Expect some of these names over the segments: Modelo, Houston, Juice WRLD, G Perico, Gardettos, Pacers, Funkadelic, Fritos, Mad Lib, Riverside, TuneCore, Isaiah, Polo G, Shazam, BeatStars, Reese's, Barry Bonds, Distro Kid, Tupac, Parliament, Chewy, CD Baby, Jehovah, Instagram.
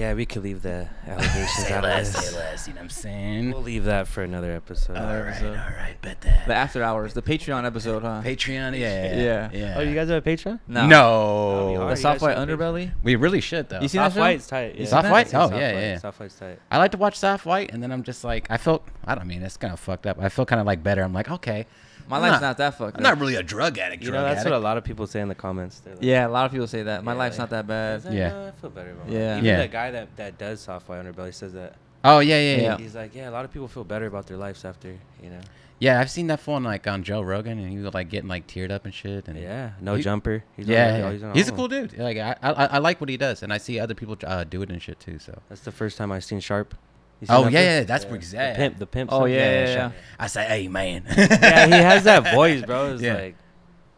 Yeah, we could leave the allegations out of this. Say less, you know what I'm saying? We'll leave that for another episode. All right, bet that. The after hours, the Patreon episode, huh? Patreon, yeah. Oh, you guys have a Patreon? No. The Soft White Underbelly? We really should, though. You see Soft White's tight. Yeah. Soft White? Oh, yeah. Soft White's tight. I like to watch Soft White, and then I'm just like, it's kind of fucked up. I feel kind of like better. I'm like, okay. My life's not that fucked up. I'm not really a drug addict. You know, that's what a lot of people say in the comments. Like, yeah, a lot of people say that. My life's not that bad. I feel better about my life. Even that guy that does Soft White Underbelly says that. Oh, yeah. He's like, a lot of people feel better about their lives after, you know. Yeah, I've seen that one like on Joe Rogan, and he was like getting like teared up and shit. And Jumper. He's a cool dude. Like I like what he does, and I see other people do it and shit too. So that's the first time I've seen Sharp. Oh yeah, that's exact. The pimp. Oh yeah. I say, hey man. Yeah, he has that voice, bro. It's like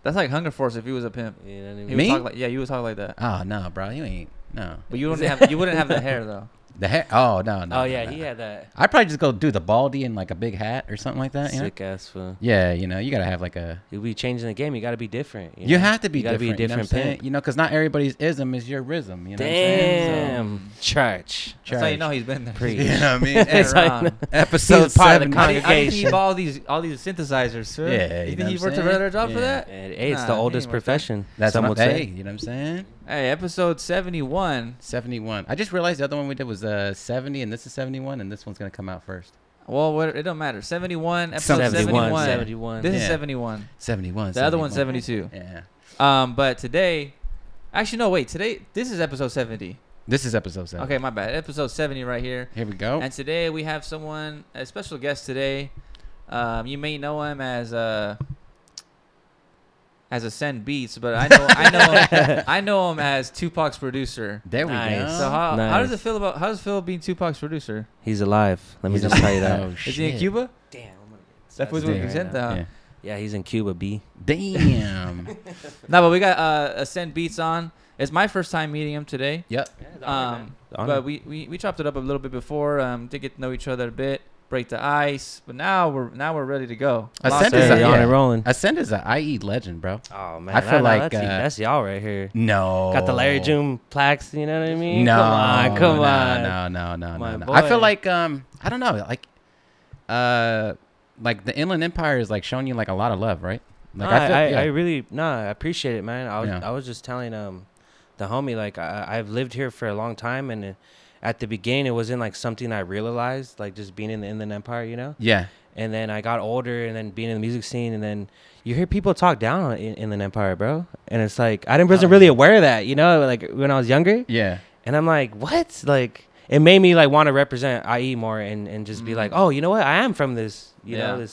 that's like Hunger Force if he was a pimp. You know what I mean? You would talk like that. Oh no, bro, you ain't no. But you wouldn't have the hair though. The hair? Oh no. Oh yeah, he had that. I'd probably just go do the baldy and like a big hat or something like that. You sick know? Ass fool. Yeah, you know you gotta have like a. You'll be changing the game. You gotta be different. You know? You have to be. You gotta different, be a different. You know, pimp. You know, because not everybody's ism is your rhythm. You know. Damn. What I'm so, church. That's how you know he's been there. Preach. You know what I mean? Aaron, episode 7. Of the congregation. How do you keep all these synthesizers, sir? Yeah. You think he worked a regular job for that? Hey, it's the oldest profession. That's what I'm saying. You know what I'm saying? Hey, episode 71. 71. I just realized the other one we did was 70, and this is 71, and this one's going to come out first. Well, it don't matter. 71, episode 71. 71. This is 71. 71. The other one's 72. Yeah. But today, actually, no, wait. Today, this is episode 70. This is episode 70. Okay, my bad. Episode 70 right here. Here we go. And today, we have a special guest today. You may know him as Asend Beats, but I know him as Tupac's producer. There we go. So how does it feel being Tupac's producer? He's alive. Let me just tell you that. Is he in Cuba? Damn. That was what we sent out. Yeah, he's in Cuba, B. Damn. No, but we got Asend Beats on. It's my first time meeting him today. Yep. But we chopped it up a little bit before. Did get to know each other a bit. Break the ice, but now we're ready to go. Asend is a IE legend, bro. Oh man, I feel that's y'all right here. No, got the Larry June plaques. You know what I mean? No, come on. No. I feel like I don't know, like the Inland Empire is like showing you like a lot of love, right? Like I appreciate it, man. I was just telling the homie like I've lived here for a long time and. At the beginning, it wasn't like something I realized, like just being in the Inland Empire, you know? Yeah. And then I got older and then being in the music scene and then you hear people talk down on Inland Empire, bro. And it's like, I wasn't really aware of that, you know, like when I was younger. Yeah. And I'm like, what? Like, it made me like want to represent IE more and just be like, oh, you know what? I am from this, you know,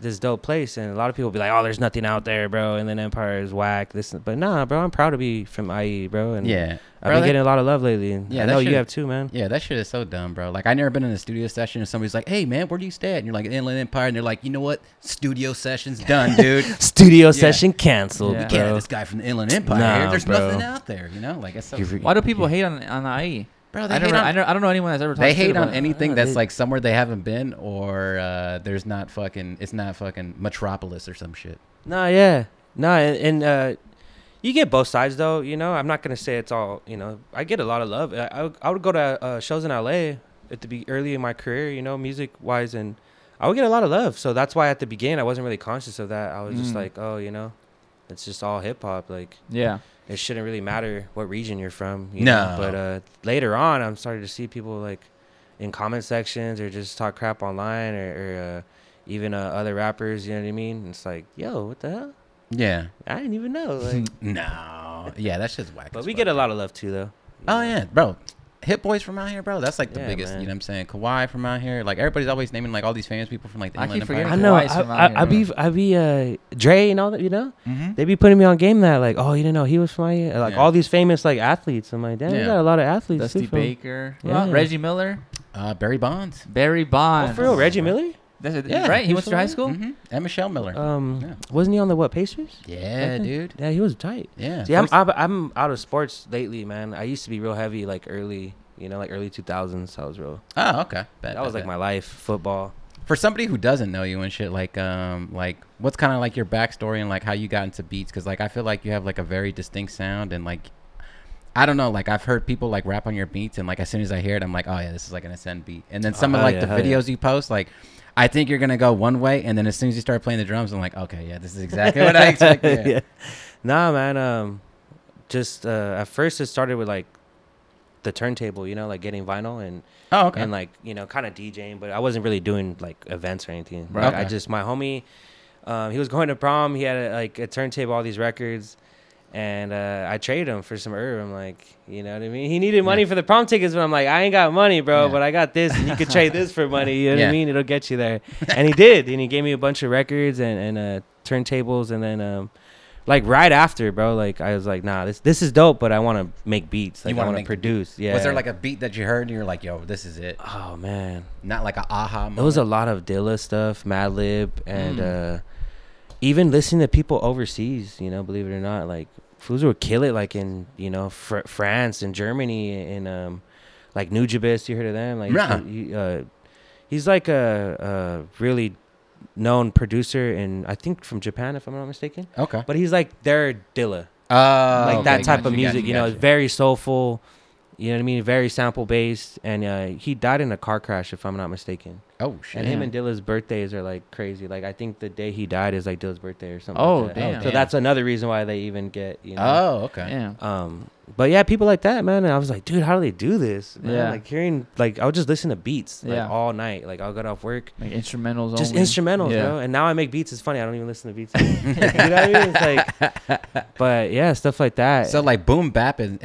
this dope place. And a lot of people be like, oh, there's nothing out there, bro. Inland Empire is whack. But nah, bro, I'm proud to be from IE, bro. And yeah. I've been getting a lot of love lately. And I know you have too, man. Yeah, that shit is so dumb, bro. Like, I never been in a studio session and somebody's like, hey, man, where do you stay at? And you're like, Inland Empire. And they're like, you know what? Studio session's done, dude. Studio session canceled. You can't have this guy from the Inland Empire. Nah, there's nothing out there, you know? Like, it's so why do people hate on IE? Bro, I don't know anyone that's ever talked about. They hate on anything that's like somewhere they haven't been or there's not fucking... It's not fucking Metropolis or some shit. And you get both sides, though, you know? I'm not going to say it's all, you know... I get a lot of love. I would go to shows in L.A. at early in my career, you know, music-wise, and I would get a lot of love. So that's why at the beginning I wasn't really conscious of that. I was just like, oh, you know, it's just all hip-hop, like... Yeah. It shouldn't really matter what region you're from. You know? But later on, I'm starting to see people like in comment sections or just talk crap online or even other rappers. You know what I mean? And it's like, yo, what the hell? Yeah. I didn't even know. Like, no. Yeah, that's just whack. But we get a lot of love too, though. Oh, yeah, bro. Hit boys from out here, bro. That's like the biggest, man. You know what I'm saying? Kawhi from out here. Like everybody's always naming like all these famous people from like the Inland Empire. I know. I be Dre and all that, you know? Mm-hmm. They be putting me on game that like, oh, you didn't know he was from out here. Like all these famous like athletes. I'm like, damn, we got a lot of athletes. Dusty Baker. Yeah. Reggie Miller. Barry Bonds. Oh, for real, Reggie Miller? That's right? He went to high school? Mm-hmm. And Michelle Miller. Wasn't he on the Pacers? Yeah, dude. Yeah, he was tight. Yeah. See, I'm out of sports lately, man. I used to be real heavy, like early, you know, like early 2000s. I was real. Oh, okay. That was my life, football. For somebody who doesn't know you and shit, like what's kind of like your backstory and like how you got into beats? Because like I feel like you have like a very distinct sound and like I don't know, like I've heard people like rap on your beats, and like as soon as I hear it, I'm like, oh yeah, this is like an Asend beat. And then some of like the videos you post, like I think you're gonna go one way, and then as soon as you start playing the drums, I'm like, okay, yeah, this is exactly what I expected. Yeah. Nah, man. At first it started with like the turntable, you know, like getting vinyl and and like, you know, kind of DJing, but I wasn't really doing like events or anything. Right. Like, I just, my homie, he was going to prom. He had a turntable, all these records. And I traded him for some herb. I'm like, you know what I mean? He needed money for the prom tickets, but I'm like, I ain't got money, bro, but I got this, and you could trade this for money. You know what I mean? It'll get you there. And he did. And he gave me a bunch of records and turntables. And then like right after, bro, like I was like, nah, this is dope, but I want to make beats. Like, I want to produce. Yeah. Was there like a beat that you heard and you're like, yo, this is it? Oh, man. Not like an aha moment. There was a lot of Dilla stuff, Madlib, and even listening to people overseas, you know, believe it or not, like, fools would kill it, like in, you know, France and Germany and like Nujabes. You heard of them? Like he's like a really known producer, and I think from Japan, if I'm not mistaken. Okay. But he's like their Dilla, like that type of music. You know, very soulful. You know what I mean? Very sample based, and he died in a car crash, if I'm not mistaken. Oh shit! And him and Dilla's birthdays are like crazy. Like I think the day he died is like Dilla's birthday or something. Oh, like that. Damn! So that's another reason why they even get. You know? Oh, okay. Yeah. But yeah, people like that, man. And I was like, dude, how do they do this? Man? Yeah. Like hearing, like I would just listen to beats, like all night. Like I'll get off work, like instrumentals, just only. Instrumentals, you know. And now I make beats. It's funny. I don't even listen to beats. You know what I mean? It's like, but yeah, stuff like that. So like boom bap and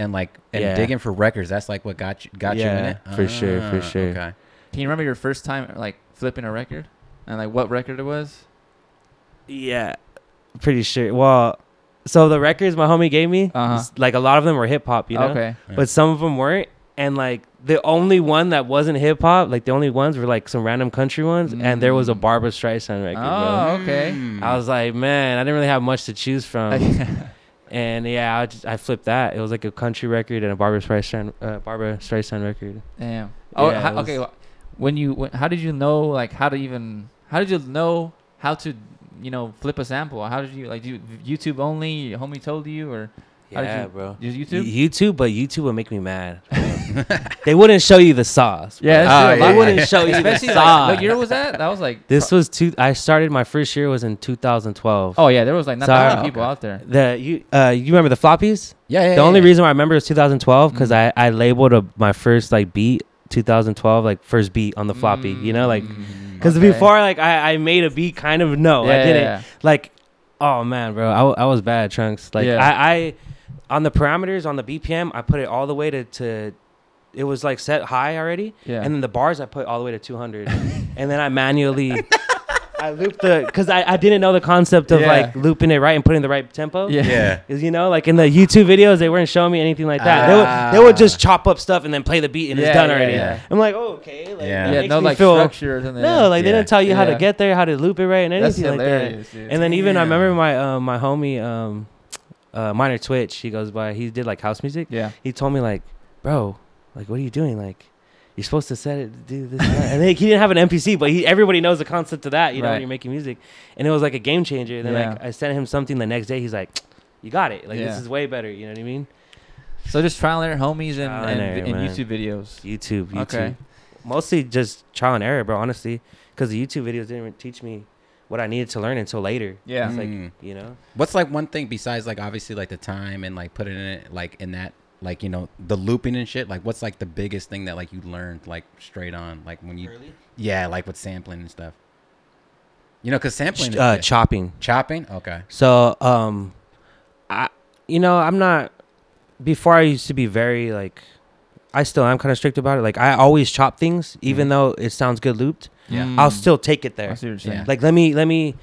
digging for records. That's like what got you in it. For sure, for sure. Okay. Can you remember your first time, like, flipping a record? And, like, what record it was? Yeah. Pretty sure. Well, so the records my homie gave me, like, a lot of them were hip-hop, you know? Okay. Yeah. But some of them weren't. And, like, the only one that wasn't hip-hop, like, the only ones were, like, some random country ones. Mm. And there was a Barbra Streisand record. Oh, bro. Okay. I was like, man, I didn't really have much to choose from. And, yeah, I flipped that. It was, like, a country record and a Barbra Streisand record. Damn. Oh, yeah, okay, well, how did you know how to flip a sample? How did you, like, do you YouTube only? Your homie told you, or how did you, bro? Did YouTube, but YouTube would make me mad. They wouldn't show you the sauce. Bro. Yeah, that's they wouldn't show you the sauce. Like, what year was that? That was like this was two. I started my first year was in 2012. Oh yeah, there was like not that many people out there. You remember the floppies? Yeah. The only reason why I remember is 2012 because I labeled my first like beat. 2012 like first beat on the floppy, you know, like because before like I made a beat kind of I didn't like, oh man, bro, I was bad, Trunks, like I on the parameters on the BPM I put it all the way to it was like set high already and then the bars I put all the way to 200 and then I manually I looped because I didn't know the concept of like looping it right and putting the right tempo. Yeah. Because, you know, like in the YouTube videos, they weren't showing me anything like that. They would just chop up stuff and then play the beat and it's done already. Yeah. I'm like, oh, okay. Like, no, like structure or something. No, like they didn't tell you how to get there, how to loop it right and anything like that. Dude. And then even I remember my homie, Minor Twitch, he goes by, he did like house music. Yeah. He told me like, bro, like, what are you doing? Like. You're supposed to set it, do this, and that. And he didn't have an MPC, but everybody knows the concept of that, you know, when you're making music. And it was like a game changer. And then like, I sent him something the next day. He's like, you got it. Like, this is way better. You know what I mean? So just trial and error, homies, and YouTube videos. YouTube. Okay. Mostly just trial and error, bro, honestly, because the YouTube videos didn't even teach me what I needed to learn until later. Yeah. It's like, you know? What's like one thing besides like obviously like the time and like putting it like in that? Like, you know, the looping and shit, like what's like the biggest thing that like you learned like straight on, like when you early? Yeah, like with sampling and stuff, you know, because sampling is chopping. Okay, so I, you know, I'm not, before I used to be very like, I still am kind of strict about it, like I always chop things even though it sounds good looped. I'll still take it there. I see what you're saying. Like let me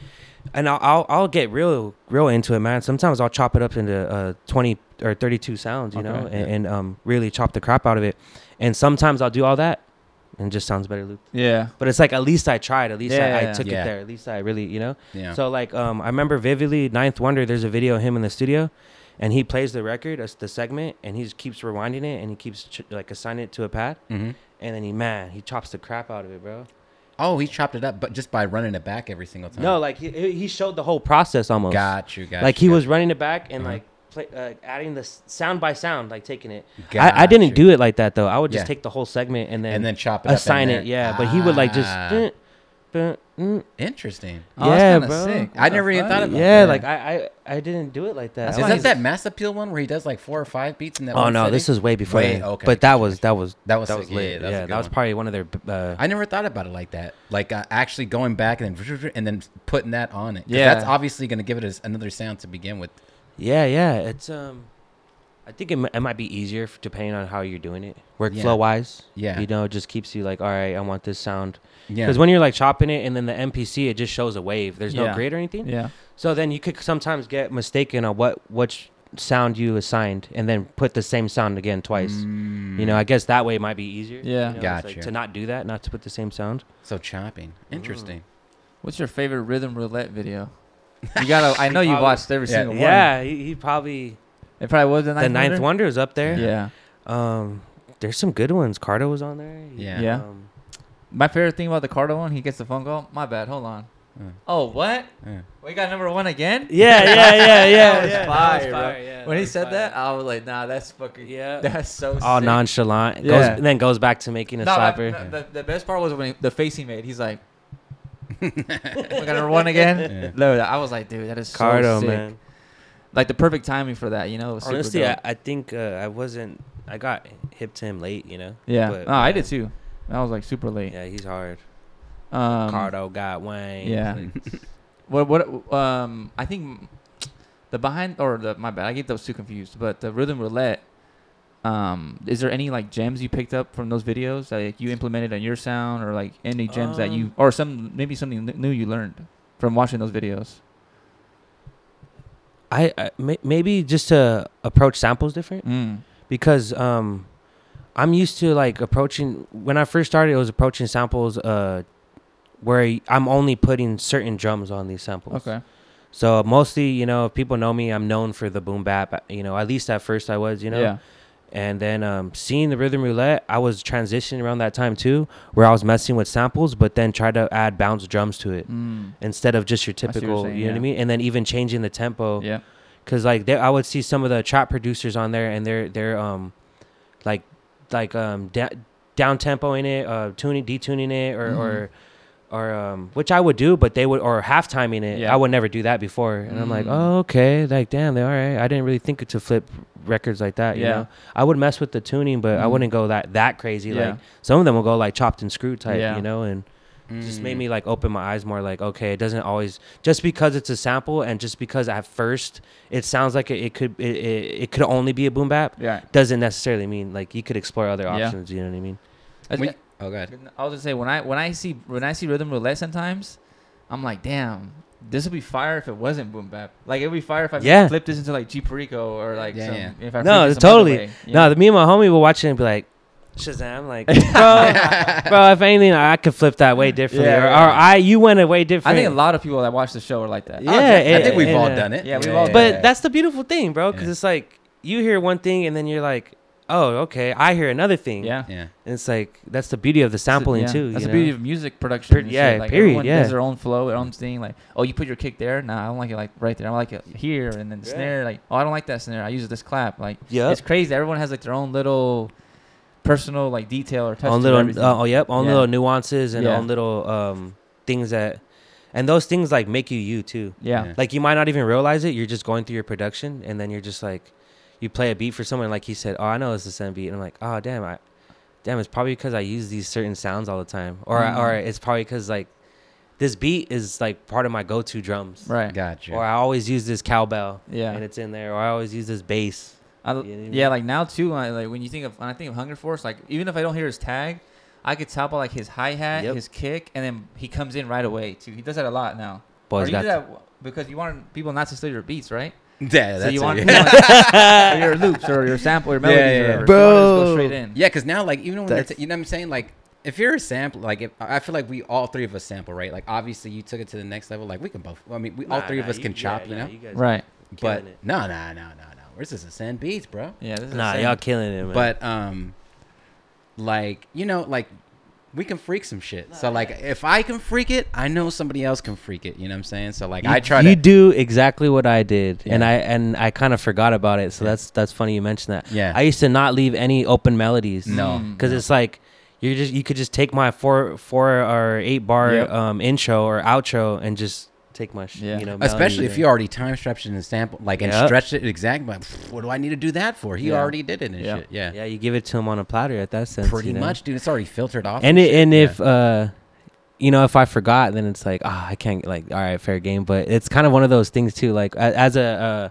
and I'll get real into it, man. Sometimes I'll chop it up into 20 or 32 sounds, you know, and really chop the crap out of it. And sometimes I'll do all that and it just sounds better looped. Yeah. But it's like, at least I tried. At least I took it there. At least I really, you know. Yeah. So like, I remember vividly, Ninth Wonder, there's a video of him in the studio and he plays the record, the segment, and he just keeps rewinding it and he keeps like assigning it to a pad. Mm-hmm. And then he chops the crap out of it, bro. Oh, he chopped it up, but just by running it back every single time. No, like he showed the whole process almost. Got you. Like he was running it back and like adding the sound by sound, like taking it. I didn't do it like that though. I would just take the whole segment and then chop it, assign it. Yeah, but he would like just. Interesting. Oh, yeah, that's bro. Sick. I never even thought about that. Yeah, like I didn't do it like that. Is that that Mass Appeal one where he does like 4 or 5 beats in that? Oh no, setting? This is way before. Wait, okay. But that was lit. Yeah, that was probably one of their. I never thought about it like that. Like actually going back and then putting that on it. Yeah, that's obviously going to give it another sound to begin with. Yeah. It's I think it might be easier depending on how you're doing it, workflow wise. Yeah, you know, it just keeps you like, all right, I want this sound. Yeah, because when you're like chopping it and then the MPC, it just shows a wave. There's no grid or anything. Yeah. So then you could sometimes get mistaken on which sound you assigned, and then put the same sound again twice. Mm. You know, I guess that way it might be easier. Yeah, you know, gotcha. Like, to not do that, not to put the same sound. So chopping, interesting. What's your favorite Rhythm Roulette video? You gotta. I know you watched every single one. Yeah, he probably. It probably was the Ninth Wonder. The Ninth Wonder was up there. Yeah. There's some good ones. Cardo was on there. Yeah. Yeah. My favorite thing about the Cardo one, he gets the phone call. My bad. Hold on. Oh, what? We got number one again? Yeah. That was fire, bro. Yeah, when he said that, I was like, nah, that's fucking... Yeah. That's so sick. All nonchalant. Yeah. Then goes back to making a slapper. The best part was when the face he made. He's like... We got number one again? Yeah. No, I was like, dude, that is Cardo, so sick. Man. Like the perfect timing for that, you know. It was honestly, super dope. I think I got hip to him late, you know. Yeah, but, I did too. I was like super late. Yeah, he's hard. Cardo got Wayne. Yeah. What? I think the behind or the my bad. I get those two confused. But the Rhythm Roulette. Is there any like gems you picked up from those videos that like, you implemented on your sound, or like any gems that you or something new you learned from watching those videos? I maybe just to approach samples different because I'm used to like approaching when I first started it was approaching samples where I'm only putting certain drums on these samples. Okay. So mostly, you know, if people know me, I'm known for the boom bap, you know, at least at first I was, you know. Yeah. And then seeing the Rhythm Roulette, I was transitioning around that time too, where I was messing with samples, but then try to add bounce drums to it instead of just your typical, saying, you know what I mean? And then even changing the tempo. Yeah. Because like I would see some of the trap producers on there and they're down tempoing it, detuning it or which I would do, but they would or half timing it. Yeah. I would never do that before. And I'm like, oh, okay. Like, damn, all right. I didn't really think to flip records like that. You know, I would mess with the tuning, but I wouldn't go that crazy. Yeah. Like some of them will go like chopped and screwed type, you know, and just made me like open my eyes more like, okay, it doesn't always just because it's a sample. And just because at first it sounds like it could only be a boom bap. Yeah. Doesn't necessarily mean like you could explore other options. You know what I mean? Oh god! I was gonna say when I see Rhythm Roulette sometimes, I'm like, damn, this would be fire if it wasn't boom bap. Like it'd be fire if I flipped this into like G Perico or like if I no totally way, no. Know? Me and my homie will watch it and be like, Shazam! Like bro, if anything, I could flip that way differently, you went a way different. I think a lot of people that watch the show are like that. Yeah, I think we've all done it. Yeah, we've all. But that's the beautiful thing, bro, because it's like you hear one thing and then you're like. Oh, okay. I hear another thing. Yeah. And it's like that's the beauty of the sampling too. That's the beauty of music production. Yeah. Like, period. Everyone has their own flow, their own thing. Like, oh, you put your kick there. Nah, I don't like it like right there. I like it here, and then the snare. Like, oh, I don't like that snare. I use this clap. Like, it's crazy. Everyone has like their own little personal like detail or touch. Own little, little nuances and own little things that. And those things like make you too. Yeah. Like you might not even realize it. You're just going through your production, and then you're just like. You play a beat for someone, like he said, oh, I know this is Asend beat. And I'm like, oh, damn, it's probably because I use these certain sounds all the time. Or it's probably because, like, this beat is, like, part of my go-to drums. Right. Gotcha. Or I always use this cowbell. Yeah. And it's in there. Or I always use this bass. Like, now, too, when I think of Hunger Force, like, even if I don't hear his tag, I could tell by, like, his hi-hat, his kick, and then he comes in right away, too. He does that a lot now. Boys got that because you want people not to steal your beats, right? Yeah, so you want your loops or your sample, your melodies, or whatever. Bro. So you want to just go straight in. Yeah, because now, like, even when you know what I'm saying, like, if you're a sample, like, I feel like we all three of us sample, right? Like, obviously, you took it to the next level. Like, we can both. I mean, all three of us can chop, you know, But no. This is Asend Beats, bro. Yeah, this is y'all killing it, man. But like, you know, like. we can freak some shit. So like, if I can freak it, I know somebody else can freak it. You know what I'm saying? So like, you do exactly what I did, yeah. and I kind of forgot about it. So yeah. that's funny you mentioned that. Yeah, I used to not leave any open melodies. No, because it's like you could just take my four or eight bar intro or outro and just take my yeah. you know, especially if you already time stretched it and sample like and stretched it exactly. What do I need to do that for? He already did it and shit. Yeah, yeah. You give it to him on a platter at that sense. Pretty much, dude. It's already filtered off. And if you know, if I forgot, then it's like I can't. Like, all right, fair game. But it's kind of one of those things too. Like as a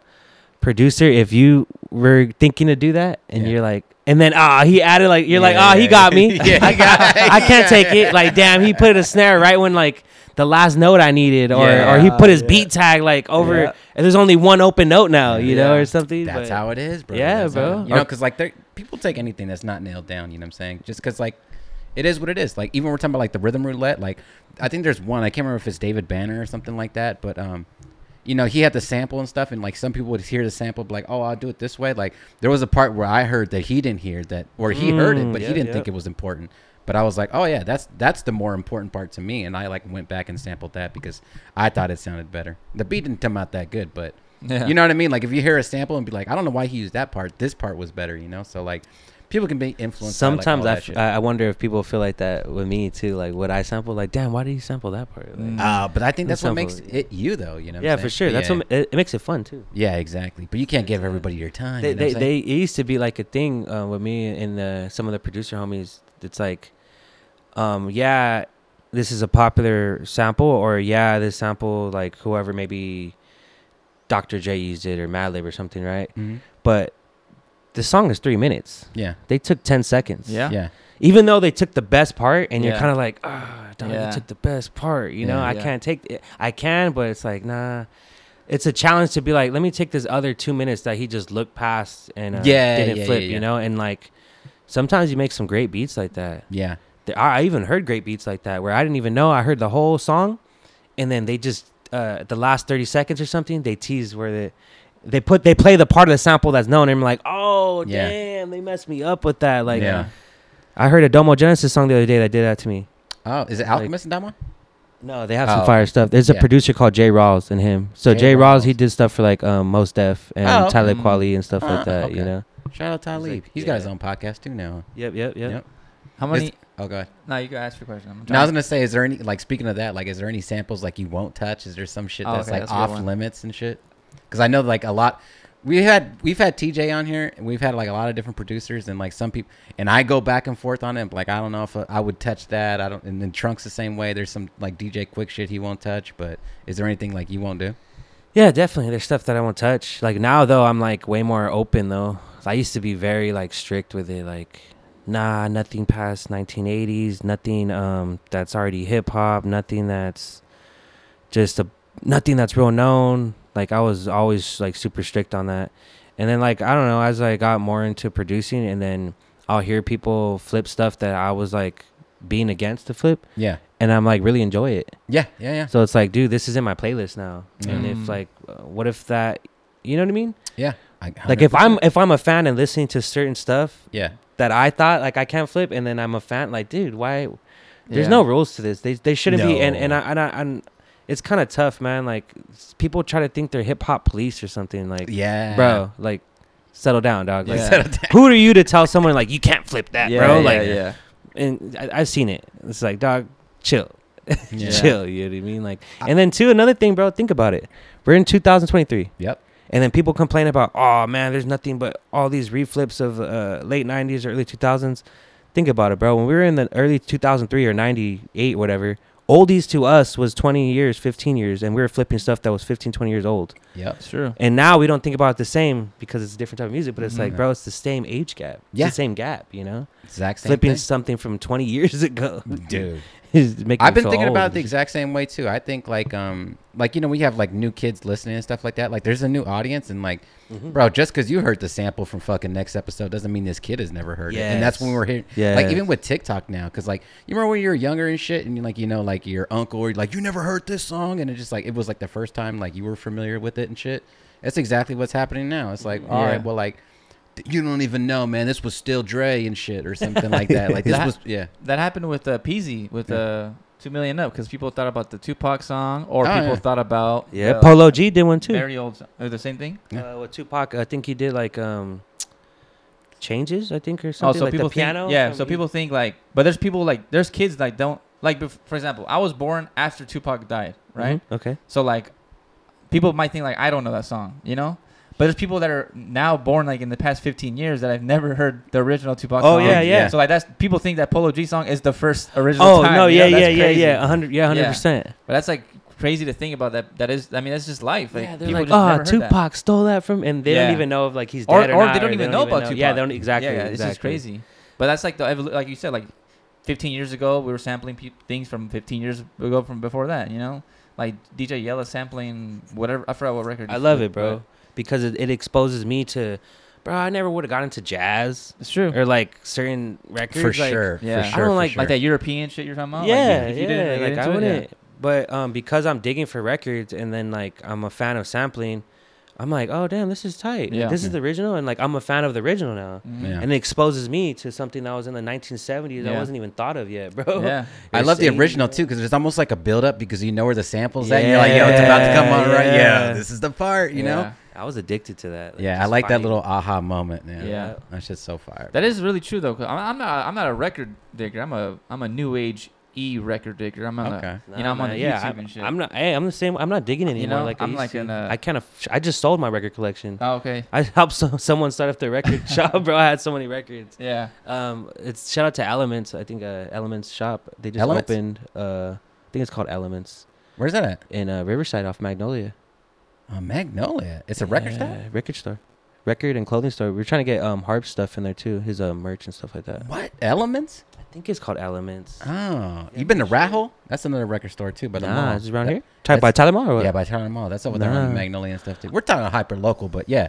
producer, if you were thinking to do that and you're like. And then, he added, like, you're like, he got me. I can't take it. Like, damn, he put a snare right when, like, the last note I needed. Or he put his beat tag, like, over. Yeah. And there's only one open note now, you know, or something. That's how it is, bro. Yeah, bro. You know, because, like, people take anything that's not nailed down, you know what I'm saying? Just because, like, it is what it is. Like, even we're talking about, like, the Rhythm Roulette. Like, I think there's one. I can't remember if it's David Banner or something like that. But, you know, he had the sample and stuff, and like some people would hear the sample, be like, "Oh, I'll do it this way." Like there was a part where I heard that he didn't hear that, or he heard it, but he didn't think it was important. But I was like, "Oh yeah, that's the more important part to me," and I like went back and sampled that because I thought it sounded better. The beat didn't come out that good, but you know what I mean. Like if you hear a sample and be like, "I don't know why he used that part. This part was better," you know. So like people can be influenced. Sometimes by, like, I wonder if people feel like that with me too. Like what I sample, like damn, why did you sample that part? Like, but I think that's what makes it you though. You know? What I'm for sure. But that's what it makes it fun too. Yeah, exactly. But you can't give everybody your time. It used to be like a thing with me and some of the producer homies. It's like, this is a popular sample, or this sample like whoever maybe Dr. Dre used it or Madlib or something, right? Mm-hmm. But the song is 3 minutes. Yeah. They took 10 seconds. Yeah. Yeah. Even though they took the best part and you're kind of like, they took the best part. You know, I can't take it. I can, but it's like, nah. It's a challenge to be like, let me take this other 2 minutes that he just looked past and didn't flip, you know? And like, sometimes you make some great beats like that. Yeah. I even heard great beats like that where I didn't even know. I heard the whole song and then they just, the last 30 seconds or something, they teased where they play the part of the sample that's known, and I'm like, oh, damn, they messed me up with that. Like, I heard a Domo Genesis song the other day that did that to me. Oh, is it Alchemist and that one? No, they have some fire stuff. There's a producer called Jay Rawls and him. So Jay Rawls, he did stuff for like Mos Def and Talib Kweli and stuff like that, you know? Shout out Talib. He's got his own podcast too now. Yep. How many? Oh, go ahead. No, you can ask your question. I was going to say, is there any, like, speaking of that, like, is there any samples like you won't touch? Is there some shit that's like off limits and shit? Because I know like a lot, we've had TJ on here, and we've had like a lot of different producers, and like some people, and I go back and forth on it. Like I don't know if I would touch that. I don't. And then Trunks the same way. There's some like DJ Quick shit he won't touch. But is there anything like you won't do? Yeah, definitely. There's stuff that I won't touch. Like now though, I'm like way more open though. I used to be very like strict with it. Like nah, nothing past 1980s. Nothing that's already hip hop. Nothing that's just nothing that's real known. Like I was always like super strict on that. And then like, I don't know, as I got more into producing, and then I'll hear people flip stuff that I was like being against to flip. Yeah. And I'm like really enjoy it. Yeah. So it's like, dude, this is in my playlist now. And if like, what if that, you know what I mean? Yeah. Like if I'm a fan and listening to certain stuff that I thought like I can't flip, and then I'm a fan, like, dude, why? There's no rules to this. They shouldn't be. And it's kind of tough, man. Like people try to think they're hip hop police or something. Like, bro, like settle down, dog. Like, settle down. Who are you to tell someone like you can't flip that, bro? And I've seen it. It's like, dog, chill, chill. You know what I mean? Like, and then too, another thing, bro. Think about it. We're in 2023. Yep. And then people complain about, oh man, there's nothing but all these reflips of late 90s or early 2000s. Think about it, bro. When we were in the early 2003 or 98, whatever. Oldies to us was 20 years, 15 years, and we were flipping stuff that was 15, 20 years old. Yeah, that's true. And now we don't think about it the same because it's a different type of music, but it's like, bro, it's the same age gap. It's the same gap, you know? Exact same flipping thing. Something from 20 years ago. Dude. I've been thinking about it the exact same way, too. I think, like you know, we have, like, new kids listening and stuff like that. Like, there's a new audience, and, like, bro, just because you heard the sample from fucking next episode doesn't mean this kid has never heard it. And that's when we're here. Yes. Like, even with TikTok now, because, like, you remember when you were younger and shit, and, like, you know, like, your uncle, or like, you never heard this song, and it just, like, it was, like, the first time, like, you were familiar with it and shit. That's exactly what's happening now. It's like, all right, well, like, you don't even know, man. This was still Dre and shit or something like that. Like this was, yeah. That happened with Peasy with $2 Million Up, because people thought about the Tupac song, or thought about Polo G did one too. Very old, the same thing. With Tupac, I think he did like Changes, I think, or something. Oh, so like the piano. Yeah, so people think like, but there's people like, there's kids like don't like. For example, I was born after Tupac died, right? Mm-hmm. Okay. So like, people might think like I don't know that song, you know. But there's people that are now born like in the past 15 years that I've never heard the original Tupac song. Oh, yeah, yeah. So like that's, people think that Polo G song is the first original time. Oh, no, yeah, 100%. But that's like crazy to think about that. That is, I mean, that's just life. Like, yeah, they're like, oh, Tupac stole that from, and they don't even know if like he's dead or not. Or they don't even know about Tupac. Yeah, they don't, exactly. Yeah, it's just crazy. But that's like, like you said, like 15 years ago, we were sampling things from 15 years ago from before that, you know? Like DJ Yella sampling whatever, I forgot what record. I love it, bro. Because it exposes me to, bro, I never would have gotten into jazz. It's true. Or like certain records. For like, sure. Yeah. For sure, I don't like that European shit you're talking about. Yeah. Like, if you didn't like I wouldn't. Yeah. But because I'm digging for records and then like I'm a fan of sampling, I'm like, oh, damn, this is tight. Yeah. This is the original. And like I'm a fan of the original now. Mm-hmm. Yeah. And it exposes me to something that was in the 1970s that wasn't even thought of yet, bro. Yeah. I love the original too, because there's almost like a buildup because you know where the sample's at. And you're like, yo, it's about to come on, right? Yeah. This is the part, you know? I was addicted to that. Like, yeah, I like that little aha moment, man. Yeah, that shit's so fire. That is really true, though. Cause I'm not a record digger. I'm a new age record digger. I'm not. Okay. You know, I'm on the YouTube and shit. I'm not. Hey, I'm the same. I'm not digging anymore. You know, like I'm like an. I just sold my record collection. Oh, okay. I helped someone start up their record shop, bro. I had so many records. Yeah. It's shout out to Elements. I think Elements shop. They just opened. I think it's called Elements. Where's that at? In Riverside, off Magnolia. Oh, Magnolia. It's a record store? Yeah, record and clothing store. We're trying to get Harp stuff in there too, his merch and stuff like that. What? Elements? I think it's called Elements. Oh. Yeah, you've been to Rahul? That's another record store too. By the mall. Is it around here? By Tyler Mall or what? Yeah, by Tyler Mall. That's over there on Magnolia and stuff too. We're talking hyper local, but yeah.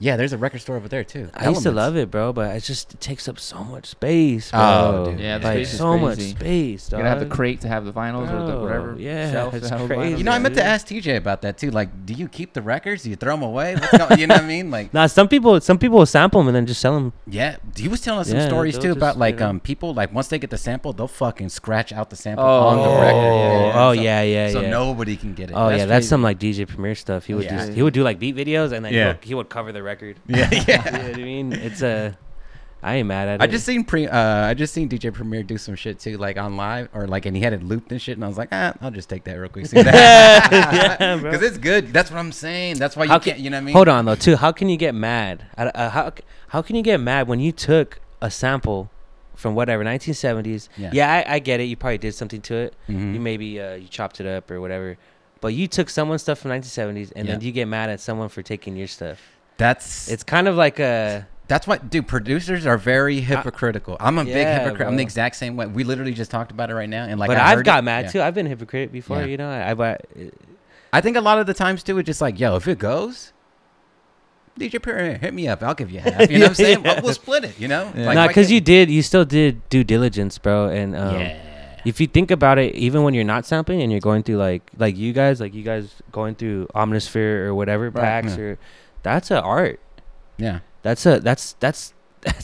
Yeah, there's a record store over there too. I used to love it, bro, but it takes up so much space, bro. Oh, dude. Yeah, like so much space, dog. You're gonna have the crate to have the vinyls or the whatever. Yeah, shelf to have vinyls. You know, I meant to ask TJ about that too. Like, do you keep the records? Do you throw them away? You know what I mean? Like, nah, some people will sample them and then just sell them. Yeah, he was telling us some stories too about like people like once they get the sample, they'll fucking scratch out the sample on the record. Oh yeah. So nobody can get it. Oh yeah, that's some like DJ Premier stuff. He would do like beat videos and then he would cover the record. Yeah, yeah. You know what I mean? It's I ain't mad at it. I just seen DJ Premier do some shit too, like on live or like, and he had it looped and shit, and I was like, I'll just take that real quick. Because it's good. That's what I'm saying. That's why you can't. You know what I mean? Hold on though, too. How can you get mad? How can you get mad when you took a sample from whatever 1970s? Yeah, I get it. You probably did something to it. Mm-hmm. You maybe you chopped it up or whatever. But you took someone's stuff from 1970s, and then you get mad at someone for taking your stuff. It's kind of like a. That's what, dude. Producers are very hypocritical. I'm a big hypocrite. Bro. I'm the exact same way. We literally just talked about it right now, and like. But I've got mad too. I've been a hypocrite before, you know. I think a lot of the times too, it's just like, yo, if it goes, DJ Perry, hit me up. I'll give you half. You know what I'm saying? Yeah. We'll split it. You know. Yeah. Like, because you still did due diligence, bro, and if you think about it, even when you're not sampling and you're going through like you guys going through Omnisphere or whatever packs or. That's an art. Yeah. That's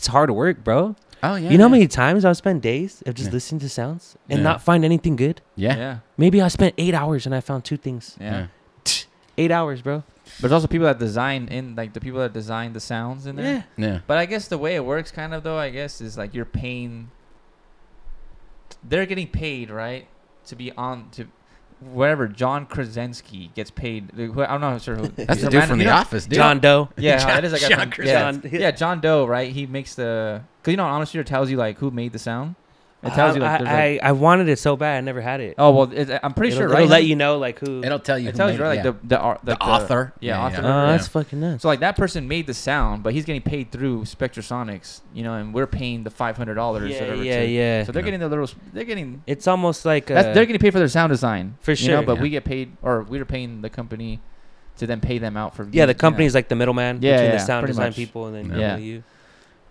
hard work, bro. Oh yeah. You know how many times I've spent days of just listening to sounds and not find anything good? Yeah. Maybe I spent 8 hours and I found 2 things. Yeah. 8 hours, bro. But there's also people that design the people that design the sounds in there. Yeah. Yeah. But I guess the way it works kind of though, I guess, is like you're paying, they're getting paid, right? To be on to whatever John Krasinski gets paid. I'm not sure who. That's the dude from The Office, dude. John Doe. Yeah, that is like John Doe, right? He makes the. Because you know, honestly, it tells you like who made the sound. It tells you. I wanted it so bad, I never had it. Oh well, I'm pretty sure. Right? It'll let you know like who. It'll tell you. It tells you right, like the author. Yeah, author. Oh, that's fucking nuts. So like that person made the sound, but he's getting paid through Spectrasonics, you know, and we're paying the $500. Yeah. So they're getting they're getting. It's almost like they're getting paid for their sound design for sure. You know, but we get paid, or we're paying the company to then pay them out for. Yeah, the company is like the middleman between the sound design people and then you.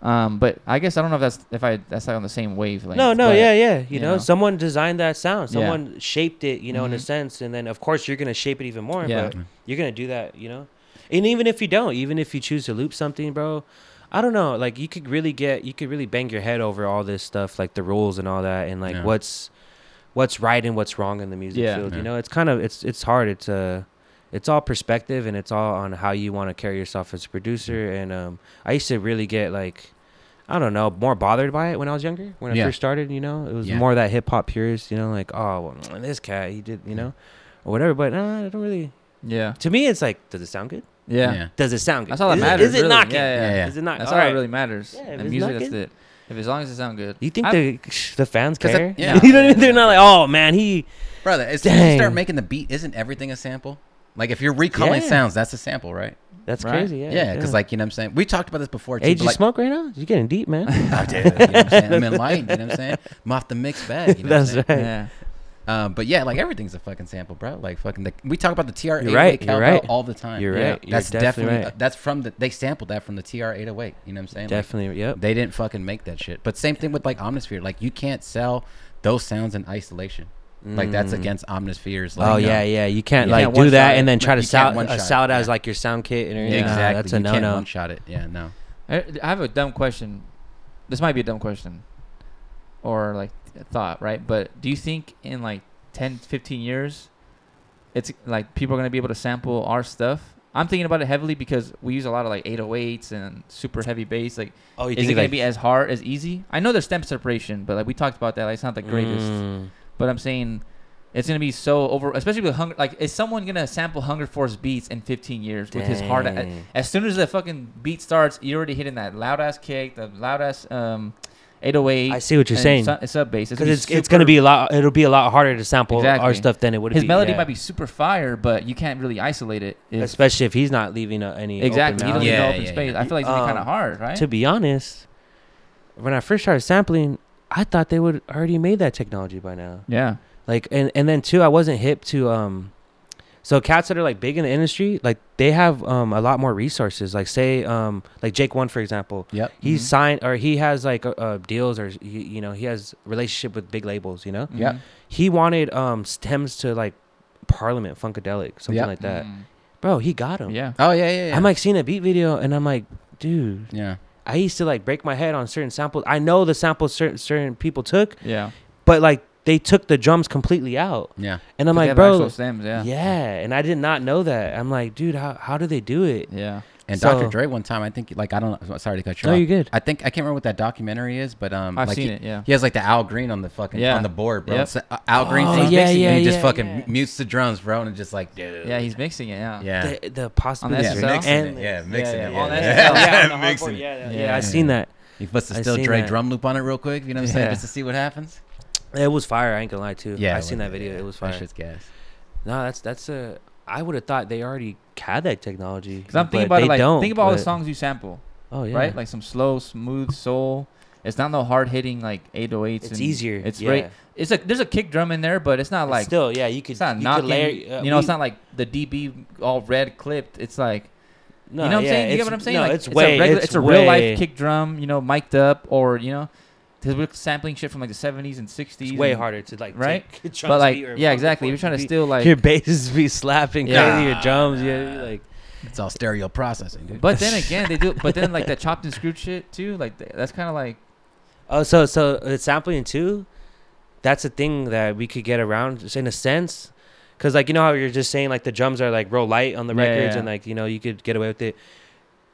But I guess I don't know if that's like on the same wavelength. No, you know, someone designed that sound, someone shaped it, you know, in a sense, and then of course you're gonna shape it even more. But you're gonna do that, you know. And even if you don't, even if you choose to loop something, bro, I don't know. Like, you could really get, you could really bang your head over all this stuff, like the rules and all that, and like what's right and what's wrong in the music field. You know, it's kind of it's hard. It's all perspective, and it's all on how you want to carry yourself as a producer. And I used to really get like, I don't know, more bothered by it when I was younger. When I first started, you know, it was more of that hip hop purist, you know, like, oh, well, this cat, he did, you know, or whatever. But I don't really. Yeah. To me, it's like, does it sound good? Yeah. Does it sound good? That's all that matters. Is it knocking? Yeah. Is it knocking? That's all that really matters. Yeah, and music, that's it. If as long as it sounds good. You think the fans care? You know what I mean? They're not like, oh man, he. Brother, as soon as you start making the beat, isn't everything a sample? Like, if you're recalling sounds, that's a sample, right? That's crazy, yeah. Because, like, you know what I'm saying? We talked about this before, too. Hey, did you smoke right now? You're getting deep, man. I did. You know what I'm saying? I'm enlightened, you know what I'm saying? I'm off the mixed bag, you know what I'm saying? That's right. Yeah. But, yeah, like, everything's a fucking sample, bro. Like, fucking, we talk about the TR-808 Caldo all the time. You're right. That's definitely right. That's from they sampled that from the TR-808, you know what I'm saying? Definitely, like, yep. They didn't fucking make that shit. But same thing with, like, Omnisphere. Like, you can't sell those sounds in isolation. Like, that's against Omnisphere's. Like, yeah. You can't, like, do that and then try to sell it as, like, your sound kit. And exactly. That's a no-no. You can't one-shot it. Yeah, no. I have a dumb question. This might be a dumb question or, like, a thought, right? But do you think in, like, 10, 15 years, it's, like, people are going to be able to sample our stuff? I'm thinking about it heavily because we use a lot of, like, 808s and super heavy bass. Like, is it going to be as hard, as easy? I know there's stem separation, but, like, we talked about that. Like, it's not the greatest. But I'm saying it's going to be so over, especially with Hunger. Like, is someone going to sample Hunger Force beats in 15 years with his hard? As soon as the fucking beat starts, you're already hitting that loud-ass kick, the loud-ass 808. I see what you're saying. Sub bass. Because it's going to be a lot, it'll be a lot harder to sample our stuff than it would be. His melody might be super fire, but you can't really isolate it. Especially if he's not leaving any open melody. He doesn't leave open space. I feel like it's going to be kind of hard, right? To be honest, when I first started sampling, I thought they would already made that technology by now. Yeah. Like, and then too, I wasn't hip to, so cats that are like big in the industry, like they have, a lot more resources. Like say, like Jake One, for example, he's signed or he has like, deals or, you know, he has relationship with big labels, you know? Yeah. He wanted, stems to like Parliament, Funkadelic, something like that. Bro, he got them. Yeah. Oh yeah. I'm like seeing a beat video and I'm like, dude. Yeah. I used to like break my head on certain samples. I know the samples certain people took. Yeah. But like they took the drums completely out. Yeah. And I'm like, bro. Stems, and I did not know that. I'm like, dude, how do they do it? Yeah. And so, Dr. Dre one time, I think, like, I don't know. Sorry to cut you off. No, you're good. I think, I can't remember what that documentary is, but I've like seen it, He has, like, the Al Green on the fucking, on the board, bro. Yep. So, Al Green mixing and he just fucking mutes the drums, bro, and just like, dude. Yeah, he's mixing it, yeah. The possibility. Mixing it. Yeah, I've seen that. He puts the Still Dre drum loop on it real quick, you know what I'm saying, just to see what happens. It was fire, I ain't gonna lie, too. Yeah. I seen that video. It was fire. That shit's gas. No, that's a... I would have thought they already had that technology. Because I'm thinking about it, like, think about all the songs you sample. Oh, yeah. Right? Like some slow, smooth soul. It's not no hard-hitting, like, 808s. It's easier. It's right. It's there's a kick drum in there, but it's not like... It's still, yeah, you could... It's not knocking. You know, it's not like the DB all red clipped. It's like... No, you know what I'm saying? You get what I'm saying? No, like, it's a real-life kick drum, you know, mic'd up or, you know... Because we're sampling shit from like the 70s and 60s. It's way harder to like, right? But like, yeah, exactly. You're trying to still like your basses be slapping crazy, your drums, like it's all stereo processing, dude. But then again, they do. But then like that chopped and screwed shit too. Like that's kind of like, oh, so it's sampling too. That's a thing that we could get around just in a sense, because like you know how you're just saying like the drums are like real light on the records and like you know you could get away with it.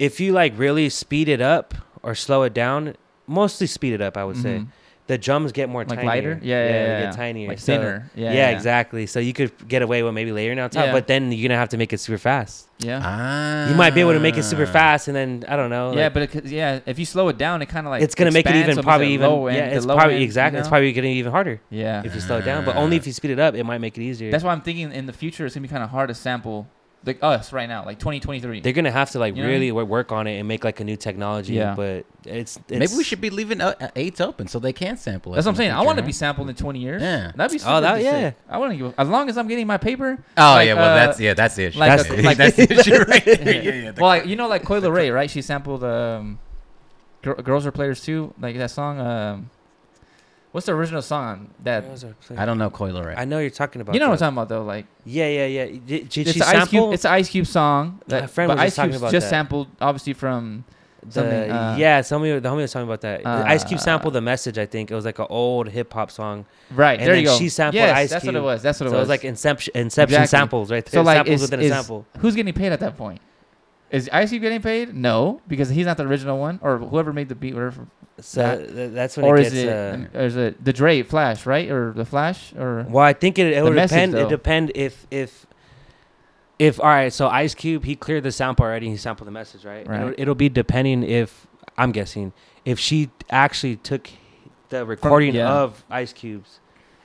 If you like really speed it up or slow it down. Mostly speed it up, I would say. The drums get more like tinier. Lighter? Yeah. They get tinier. Like thinner. So, yeah, exactly. So you could get away with maybe layering on top, but then you're going to have to make it super fast. Yeah. You might be able to make it super fast and then, I don't know. Yeah, like, but if you slow it down, it kind of like it's going to make it even probably even... Low end, it's probably... End, exactly. You know? It's probably getting even harder if you slow it down. But only if you speed it up, it might make it easier. That's why I'm thinking in the future, it's going to be kind of hard to sample... Like us right now, like 2023. They're going to have to like really work on it and make like a new technology. Yeah. But it's maybe we should be leaving 8s open so they can sample it. That's what I'm saying. I want to be sampled in 20 years. Yeah. That'd be super sick. I want to give as long as I'm getting my paper. Oh, like, well, that's the issue. Like that's the issue right there. Yeah. Well, like, you know, like Coi Leray, right? She sampled Girls Are Players Too. Like that song. What's the original song that? I don't know Coi Leray. I know you're talking about. You know what I'm talking about though, like. Yeah. Did she sample? It's an Ice Cube song. My friend was just talking about that. Just sampled, obviously from. The homie was talking about that. Ice Cube sampled The Message, I think. It was like an old hip hop song. Right, and there you go. She sampled Ice Cube. That's what it was. So it was like Inception exactly. Samples right there. So like samples within a sample. Who's getting paid at that point? Is Ice Cube getting paid? No, because he's not the original one, or whoever made the beat. Whatever. So that's when it gets. Or is it the Dre Flash, right, or the Flash, or? Well, I think it would depend. It depend if all right. So Ice Cube, he cleared the sample already. He sampled The Message, right? It'll be depending if I'm guessing if she actually took the recording of Ice Cube's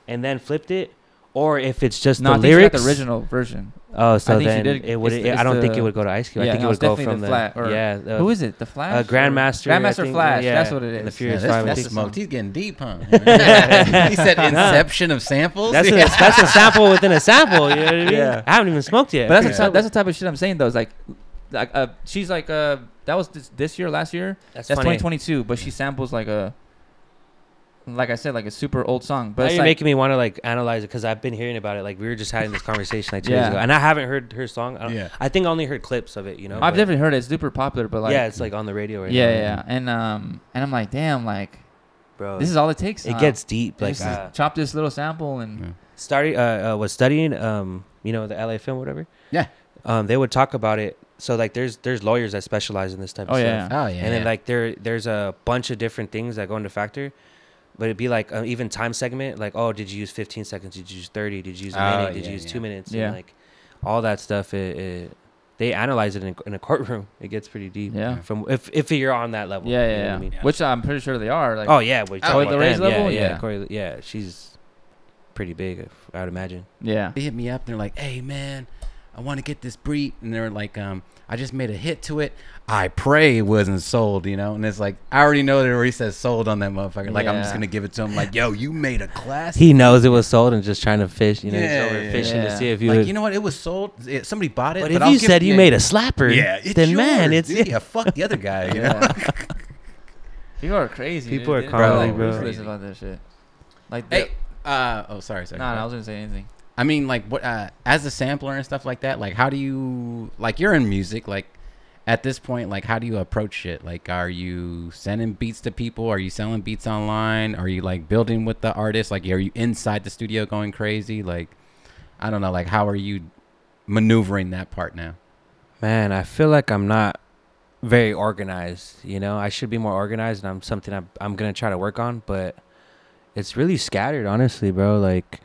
and then flipped it. Or if it's just the lyrics, not the original version. Oh, so then it would. I don't think it would go to Ice Cube. Yeah, I think it would go from the Flash. Yeah, who is it? The Flash. Grandmaster Flash. Yeah, that's what it is. The Furious Five. That's smoked. He's getting deep, huh? He said inception of samples. That's a sample within a sample. You know what I mean? Yeah. I haven't even smoked yet. But that's the type of shit I'm saying though. It's like she's like that was this year, last year. That's 2022. But she samples like a. Like I said, like a super old song. But now you're making me want to like analyze it because I've been hearing about it. Like we were just having this conversation like 2 years ago, and I haven't heard her song. I think I only heard clips of it. You know, I've definitely heard it. It's super popular, but like it's like on the radio right now. Yeah. And I'm like, damn, like, bro, this is all it takes. It gets deep. Like chop this little sample and was studying you know, the LA film, whatever. Yeah. They would talk about it. So like there's lawyers that specialize in this type of stuff. Oh yeah. And then like there's a bunch of different things that go into factor. But it'd be like even time segment, like, oh, did you use 15 seconds? Did you use 30? Did you use a minute? Did you use 2 minutes? Yeah. And like all that stuff, they analyze it in a courtroom. It gets pretty deep. Yeah. From if you're on that level. Yeah, you know what I mean? Which I'm pretty sure they are. Like, oh yeah, Coi Leray's level. Yeah, she's pretty big, I would imagine. Yeah. They hit me up and they're like, hey man, I want to get this breed, and they're like, I just made a hit to it. I pray it wasn't sold, you know? And it's like, I already know that it already says sold on that motherfucker. Like, I'm just going to give it to him. Like, yo, you made a classic. He knows it was sold and just trying to fish, you know? Fishing to see if you like, would... you know what? It was sold. Somebody bought it. But if you said you made a slapper, then yours, man, it's... Yeah, fuck the other guy, you know? People are crazy. People are calling, bro. About that shit. Like, hey, sorry. No, I wasn't going to say anything. I mean, like, what as a sampler and stuff like that, like, how do you, like, you're in music, like, at this point, like, how do you approach it? Like, are you sending beats to people? Are you selling beats online? Are you, like, building with the artist? Like, are you inside the studio going crazy? Like, I don't know, like, how are you maneuvering that part now? Man, I feel like I'm not very organized, you know? I should be more organized, and I'm going to try to work on, but it's really scattered, honestly, bro, like...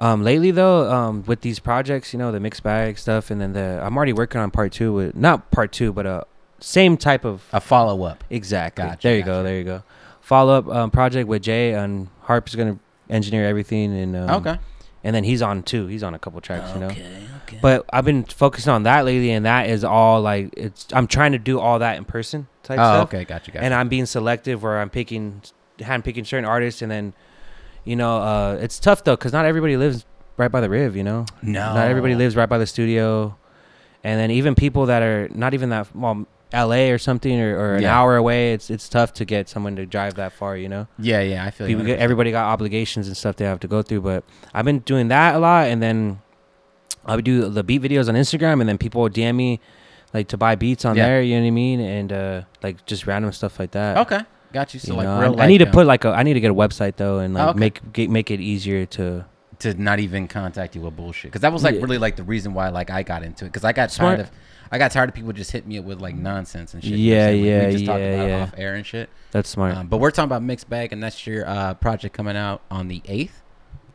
lately though, with these projects, you know, the mixed bag stuff, and then I'm already working on part 2 with not part 2, but a same type of a follow up. Exactly. Gotcha, there you go. Follow up project with Jay, and Harp's gonna engineer everything, and and then he's on too. He's on a couple tracks, you know. Okay. But I've been focusing on that lately, and that is all like I'm trying to do all that in person type stuff. Okay, gotcha. And I'm being selective, where I'm handpicking certain artists, and then. You know, it's tough, though, because not everybody lives right by the Riv, you know? No. Not everybody lives right by the studio. And then even people that are not even that, well, L.A. or something or an hour away, it's tough to get someone to drive that far, you know? Yeah, I feel like everybody got obligations and stuff they have to go through. But I've been doing that a lot, and then I would do the beat videos on Instagram, and then people would DM me, like, to buy beats on there, you know what I mean? And, like, just random stuff like that. Okay. Got you. So you know, like, I need to put like I need to get a website though, and like make it easier to not even contact you with bullshit. Because that was like really like the reason why like I got into it. Because I got tired of people just hitting me up with like nonsense and shit. We just talked about off air and shit. That's smart. But we're talking about Mixed Bag, and that's your project coming out on the 8th.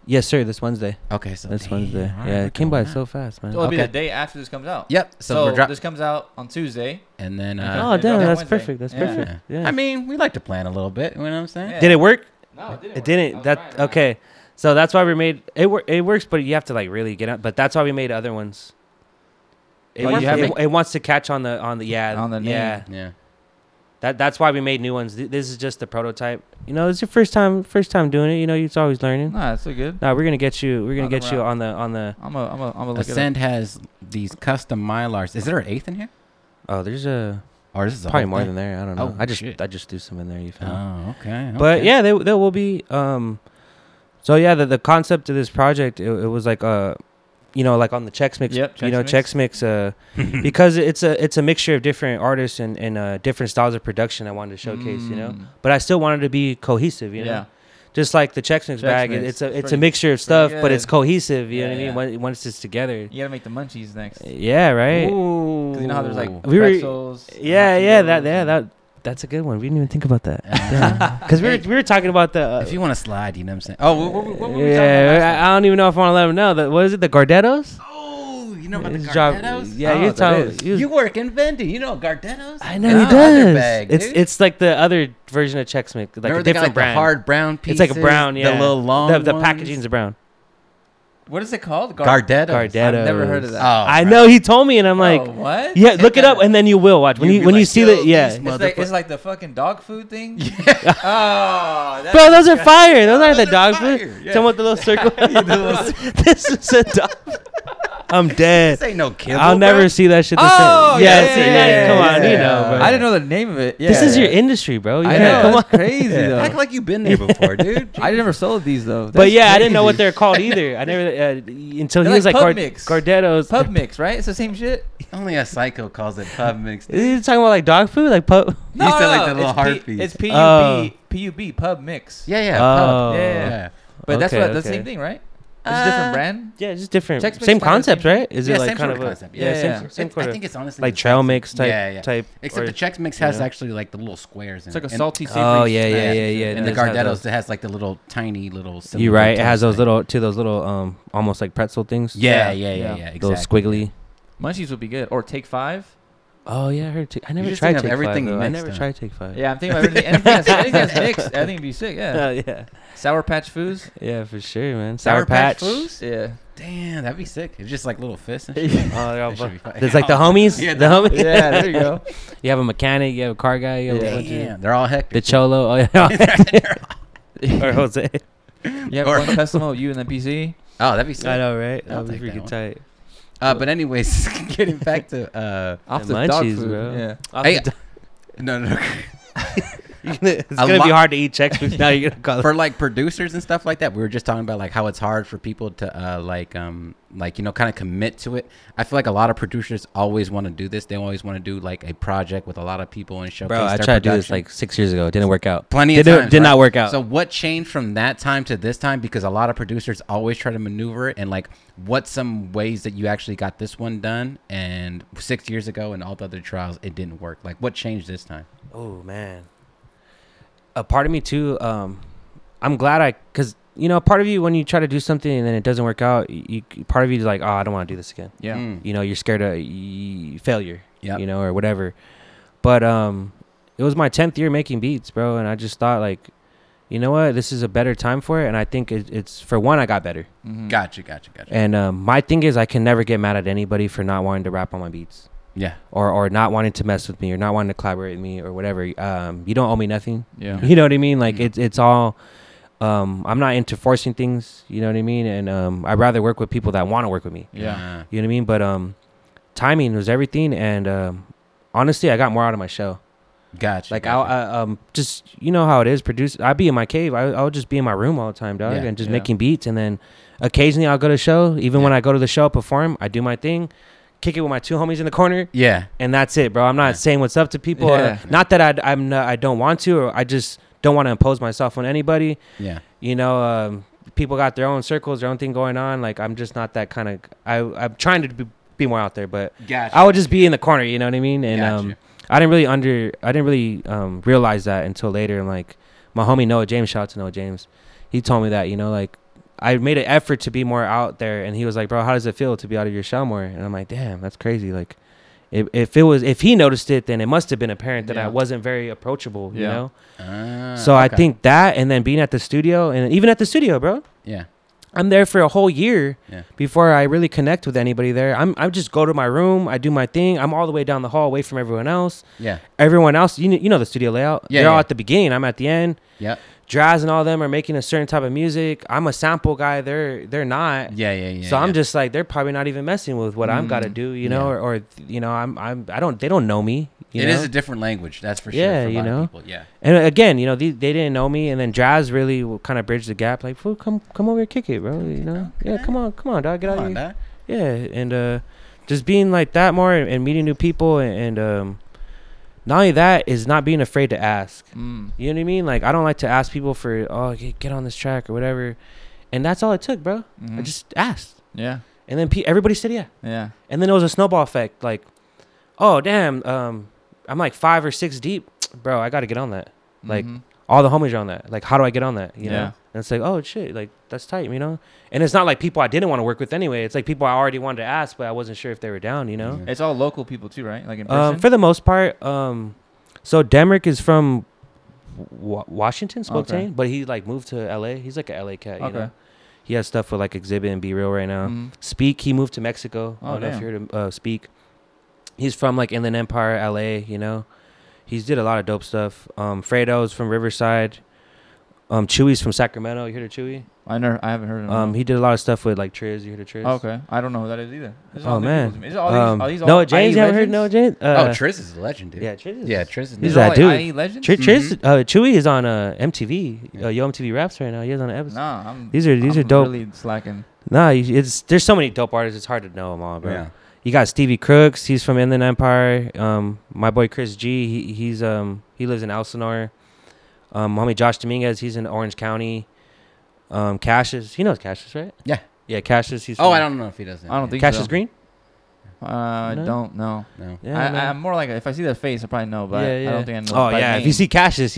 Yes, sir. This Wednesday. Okay, so this Wednesday. Right, yeah, it came by so fast, man. So it'll be the day after this comes out. Yep. So this comes out on Tuesday, and then that's perfect. That's perfect. Yeah. I mean, we like to plan a little bit. You know what I'm saying? Yeah. Did it work? No, it didn't. That okay. So that's why we made it. It works, but you have to like really get up. But that's why we made other ones. It wants to catch on the name. Yeah. That's why we made new ones. This is just the prototype. You know, it's your first time doing it. You know, it's always learning. Nah, that's so good. Nah, we're gonna get you. We're gonna get you on the. I'm a look Asend has these custom Mylars. Is there an 8th in here? Oh, there's a. Or this is probably more than there. I don't know. Oh, I just threw some in there. You found. Oh, okay. But yeah, there will be. So yeah, the concept of this project, it was like you know, like on the Chex Mix, yep, you know, Chex Mix, because it's a mixture of different artists and different styles of production I wanted to showcase, you know. But I still wanted to be cohesive, you know. Yeah. Just like the Chex Mix bag, it's a mixture of stuff, but it's cohesive, you know what I mean? Once it's together. You gotta make the munchies next. Yeah, right? Because you know how there's like pretzels. That's a good one. We didn't even think about that. Because we were talking about the... if you want to slide, you know what I'm saying? Oh, what were we talking about? I don't even know if I want to let them know. What is it? The Gardettos? Oh, you know about the Gardettos? Yeah, you're talking... You work in vending. You know Gardettos? I know, he does. Bag, it's like the other version of Chex Mix. Like a different brand. The hard brown pieces. It's like a brown, yeah. The little long the packaging's brown. What is it called? Gardettos. I've never heard of that. Oh, I know. He told me, and I'm like, what? Yeah, look it up, and then you will watch when you see that. Yeah, it's like the fucking dog food thing. Yeah. Oh, bro, those are fire. Those aren't the dog food. Yeah. Someone with the little circle. This is a dog. I'm dead. This ain't no kibble. I'll never see that shit. Oh, yeah. Come on, you know. Bro. I didn't know the name of it. Yeah. This is your industry, bro. You I know. Come on. Crazy though. Act like you've been there before, dude. I never sold these though. That's crazy. I didn't know what they're called either. I never until he was like Gardettos. Pub mix, right? It's the same shit. Only a psycho calls it pub mix. You're talking about like dog food, like pub. No, you said like the little heartbeat. It's PUB, pub mix. Yeah. Pub. Yeah. But that's the same thing, right? It's a different brand? Yeah, just different. Same concept, right? Is it like kind of concept? Yeah. Same I think it's honestly like trail mix type. Yeah. Type. Except the Chex Mix has actually like the little squares. It's like a salty savory. Oh yeah. And the Gardettos, it has like the little tiny little. You're right. It has those little almost like pretzel things. Yeah. Exactly. Those squiggly. Munchies would be good. Or Take Five. Oh yeah, I heard. I never tried Take Five. I never tried Take Five. Yeah, I'm thinking about anything that's mixed. I think it'd be sick. Yeah. Sour Patch Foos. Yeah, for sure, man. Sour Patch Foos. Yeah. Damn, that'd be sick. It's just like little fists. And shit. There's like the homies. Yeah, the homies. Yeah, there you go. You have a mechanic. You have a car guy. You have they're all hectic. The cholo. Oh yeah. Or Jose. You have one customer, you and the PC. Oh, that'd be sick. I know, right? That'd be freaking tight. But anyways, getting back to off the dog food, bro. Yeah. No. It's gonna be hard to eat Chex Mix now. You're gonna call for like producers and stuff like that. We were just talking about like how it's hard for people to like you know kind of commit to it. I feel like a lot of producers always want to do this. They always want to do like a project with a lot of people and showcase. Bro, I tried to do this like 6 years ago. It didn't work out. Plenty of times. Did not work out. So what changed from that time to this time? Because a lot of producers always try to maneuver it and like what's some ways that you actually got this one done and 6 years ago and all the other trials it didn't work. Like what changed this time? Oh man. A part of me too, I'm glad because you know, part of you when you try to do something and then it doesn't work out, part of you is like, oh, I don't want to do this again. Yeah, you know, you're scared of failure. Yeah, you know, or whatever. But it was my 10th year making beats, bro, and I just thought like, you know what, this is a better time for it, and I think it's for one, I got better. Mm-hmm. Gotcha. And my thing is, I can never get mad at anybody for not wanting to rap on my beats. Yeah, or not wanting to mess with me, or not wanting to collaborate with me, or whatever. You don't owe me nothing. Yeah, you know what I mean. Like it's all. I'm not into forcing things. You know what I mean. And I'd rather work with people that want to work with me. Yeah, you know what I mean. But timing was everything. And honestly, I got more out of my show. Gotcha. Like I just you know how it is. I'd be in my cave. I'll just be in my room all the time, dog, and just making beats. And then occasionally I'll go to a show. Even when I go to the show, perform, I do my thing. Kick it with my two homies in the corner. Yeah. And that's it, bro. I'm not saying what's up to people. Yeah. Not that I don't want to, or I just don't want to impose myself on anybody. Yeah. You know, people got their own circles, their own thing going on. Like, I'm just not that kind of, I'm trying to be more out there, but I would just be in the corner. You know what I mean? And I didn't really realize that until later. And like my homie, Noah James, shout out to Noah James. He told me that, you know, like, I made an effort to be more out there, and he was like, "Bro, how does it feel to be out of your shell more?" And I'm like, "Damn, that's crazy." Like, if he noticed it, then it must have been apparent that I wasn't very approachable, you know. I think that, and then being at the studio, and even at the studio, bro. Yeah, I'm there for a whole year before I really connect with anybody there. I just go to my room, I do my thing. I'm all the way down the hall, away from everyone else. Yeah, everyone else, you know the studio layout. Yeah, they're all at the beginning. I'm at the end. Yeah. Draz and all them are making a certain type of music. I'm a sample guy. They're not. Yeah. So I'm just like, they're probably not even messing with what I've got to do, you know, or you know, they don't know me. It is a different language, that's for sure. Yeah, for a lot of people. Yeah. And again, you know, they didn't know me, and then Draz really kind of bridged the gap. Like, fool, come over here, kick it, bro. You know, okay. Yeah, come on, dog, get out of here. Yeah, and just being like that more, and meeting new people, and not only that is not being afraid to ask. You know what I mean? Like, I don't like to ask people for get on this track or whatever, and that's all it took, bro. I just asked. Yeah. And then everybody said yeah. Yeah. And then it was a snowball effect. Like, oh damn, I'm like 5 or 6 deep, bro. I got to get on that. Like, all the homies are on that. Like, how do I get on that? You know? And it's like, oh shit, like that's tight, you know? And it's not like people I didn't want to work with anyway. It's like people I already wanted to ask, but I wasn't sure if they were down, you know? It's all local people too, right? Like in person? For the most part. So Demrick is from Washington, Spokane, but he like moved to LA. He's like a LA cat, you know? He has stuff with like Exhibit and Be Real right now. Speak, he moved to Mexico. I don't know if you heard of Speak. He's from like Inland Empire, LA, you know? He's did a lot of dope stuff. Fredo's from Riverside. Chewy's from Sacramento. You heard of Chewy? I haven't heard of him. He did a lot of stuff with like Triz. You heard of Triz? Okay, I don't know who that is either. Oh man, Noah James. You haven't heard of Noah James? Triz is a legend, dude. Yeah, Triz. He's that dude. IE legend. Triz. Chewy is on MTV. Yo, MTV Raps right now. He's on an episode. Nah, these are dope. Really slacking. Nah, there's so many dope artists. It's hard to know them all, bro. Yeah. You got Stevie Crooks. He's from Inland Empire. My boy Chris G. He lives in Elsinore. Homie Josh Dominguez, he's in Orange County. Cassius, he knows Cassius, right? Yeah. Yeah, Cassius. He's I don't know if he does. I don't think Cassius so. Green? I don't know. No. Yeah, I'm more like, if I see that face, I probably know, but I don't think I know. If you see Cassius,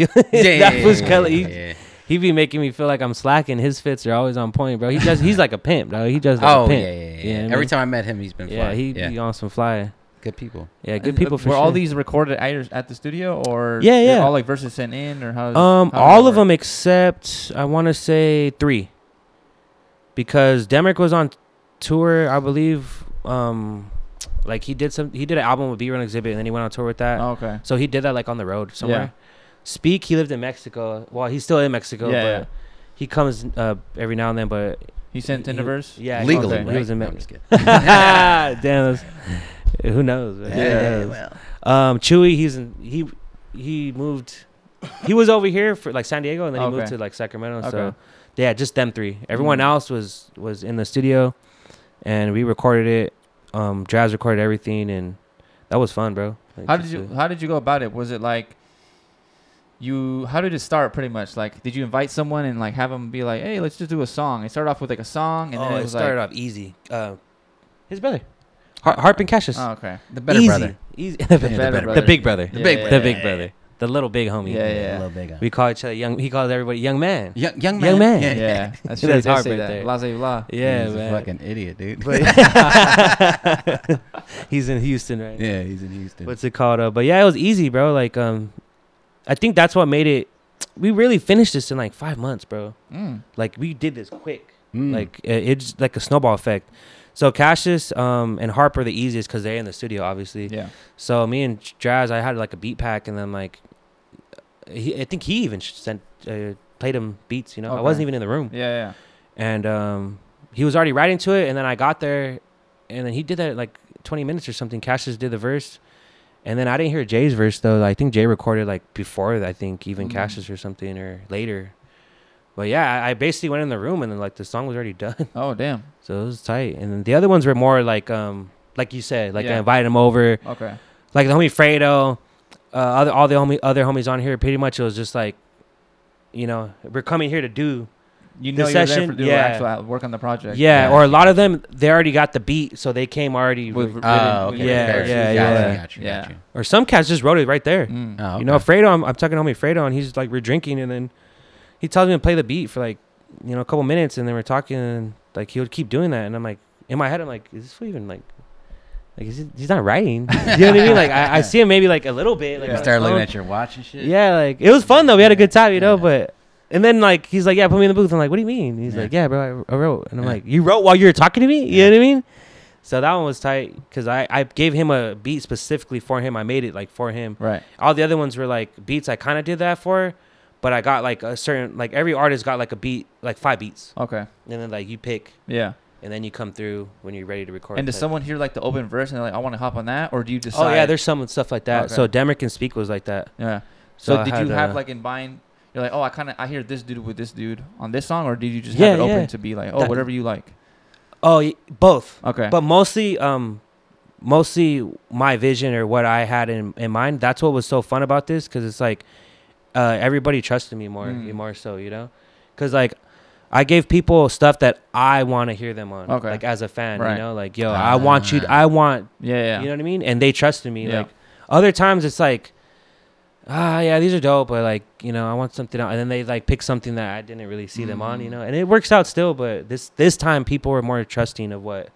he be making me feel like I'm slacking. His fits are always on point, bro. He's like a pimp, though. He does like a pimp. You know every time I met him, he's been fly. Yeah, he be on some fly. Good people. Yeah, good people for sure. Were all these recorded at the studio or all like verses sent in or how? How all of them except I want to say 3. Because Demrick was on tour, I believe. Like he did an album with Be Real Exhibit and then he went on tour with that. Oh, okay. So he did that like on the road somewhere. Yeah. Speak, he lived in Mexico. Well, he's still in Mexico, but he comes every now and then, but he sent in a verse? Yeah, legally. He was in Mexico. Damn. Who knows? Who knows? Well. Chewy, he moved. He was over here for like San Diego, and then he moved to like Sacramento. Okay. So yeah, just them 3. Everyone else was in the studio, and we recorded it. Draz recorded everything, and that was fun, bro. Like, how did you go about it? Was it like how did it start pretty much? Like, did you invite someone and like have them be like, hey, let's just do a song? It started off with like a song, and then it started off easy. His brother. Harp and Cassius. Oh, okay. The better brother. Easy. The big brother. The big brother. The little big homie. Yeah. Little big homie. We call each other young. He calls everybody young man. Young man. Young man. Yeah. That's true. That's Harp right there. Laissez la. Yeah, he's man. A fucking idiot, dude. He's in Houston right now. Yeah, he's in Houston. What's it called? But yeah, it was easy, bro. Like, I think that's what made it. We really finished this in like 5 months, bro. Like, we did this quick. Like, it's like a snowball effect. So Cassius and Harp are the easiest because they're in the studio, obviously. Yeah. So me and Draz, I had like a beat pack, and then like, I think he even played him beats. You know, I wasn't even in the room. Yeah. And he was already writing to it, and then I got there, and then he did that at like 20 minutes or something. Cassius did the verse, and then I didn't hear Jay's verse though. I think Jay recorded like before. I think even Cassius or something or later. But yeah, I basically went in the room and then like the song was already done. Oh damn! So it was tight. And then the other ones were more like you said, like I invited them over. Okay. Like the homie Fredo, all the other homies on here. Pretty much it was just like, you know, we're coming here to do. You know, you're there to do actual work on the project. Yeah, or a lot of them they already got the beat, so they came already. Got you. Or some cats just wrote it right there. You know, Fredo, I'm talking to homie Fredo, and he's like, we're drinking, and then. He tells me to play the beat for like, you know, a couple minutes, and then we're talking, and like he would keep doing that, and I'm like, in my head, I'm like, is this fool even like he's not writing? You know what I mean? Like I see him maybe like a little bit. Like I started looking at your watch and shit. Yeah, like it was fun though. We had a good time, you know. But and then like he's like, yeah, put me in the booth. I'm like, what do you mean? He's like, yeah, bro, I wrote, and I'm like, you wrote while you were talking to me? You know what I mean? So that one was tight because I gave him a beat specifically for him. I made it like for him. Right. All the other ones were like beats I kind of did that for. But I got like a certain, like every artist got like a beat, like 5 beats. Okay. And then like you pick. Yeah. And then you come through when you're ready to record. And does someone hear like the open verse and they're like, I want to hop on that? Or do you decide? Oh yeah, there's some stuff like that. Okay. So Demrick and Speak was like that. Yeah. So did you have like in mind, you're like, oh, I hear this dude with this dude on this song, or did you just have it open to be like, oh, whatever you like? Oh, both. Okay. But mostly my vision or what I had in mind. That's what was so fun about this, because it's like everybody trusted me more so, you know, because like I gave people stuff that I want to hear them on, okay, like as a fan, right, you know, like, yo, I want you, you know what I mean? And they trusted me. Yeah. Like other times it's like, yeah, these are dope, but like, you know, I want something else. And then they like pick something that I didn't really see them on, you know, and it works out still. But this time people were more trusting of what,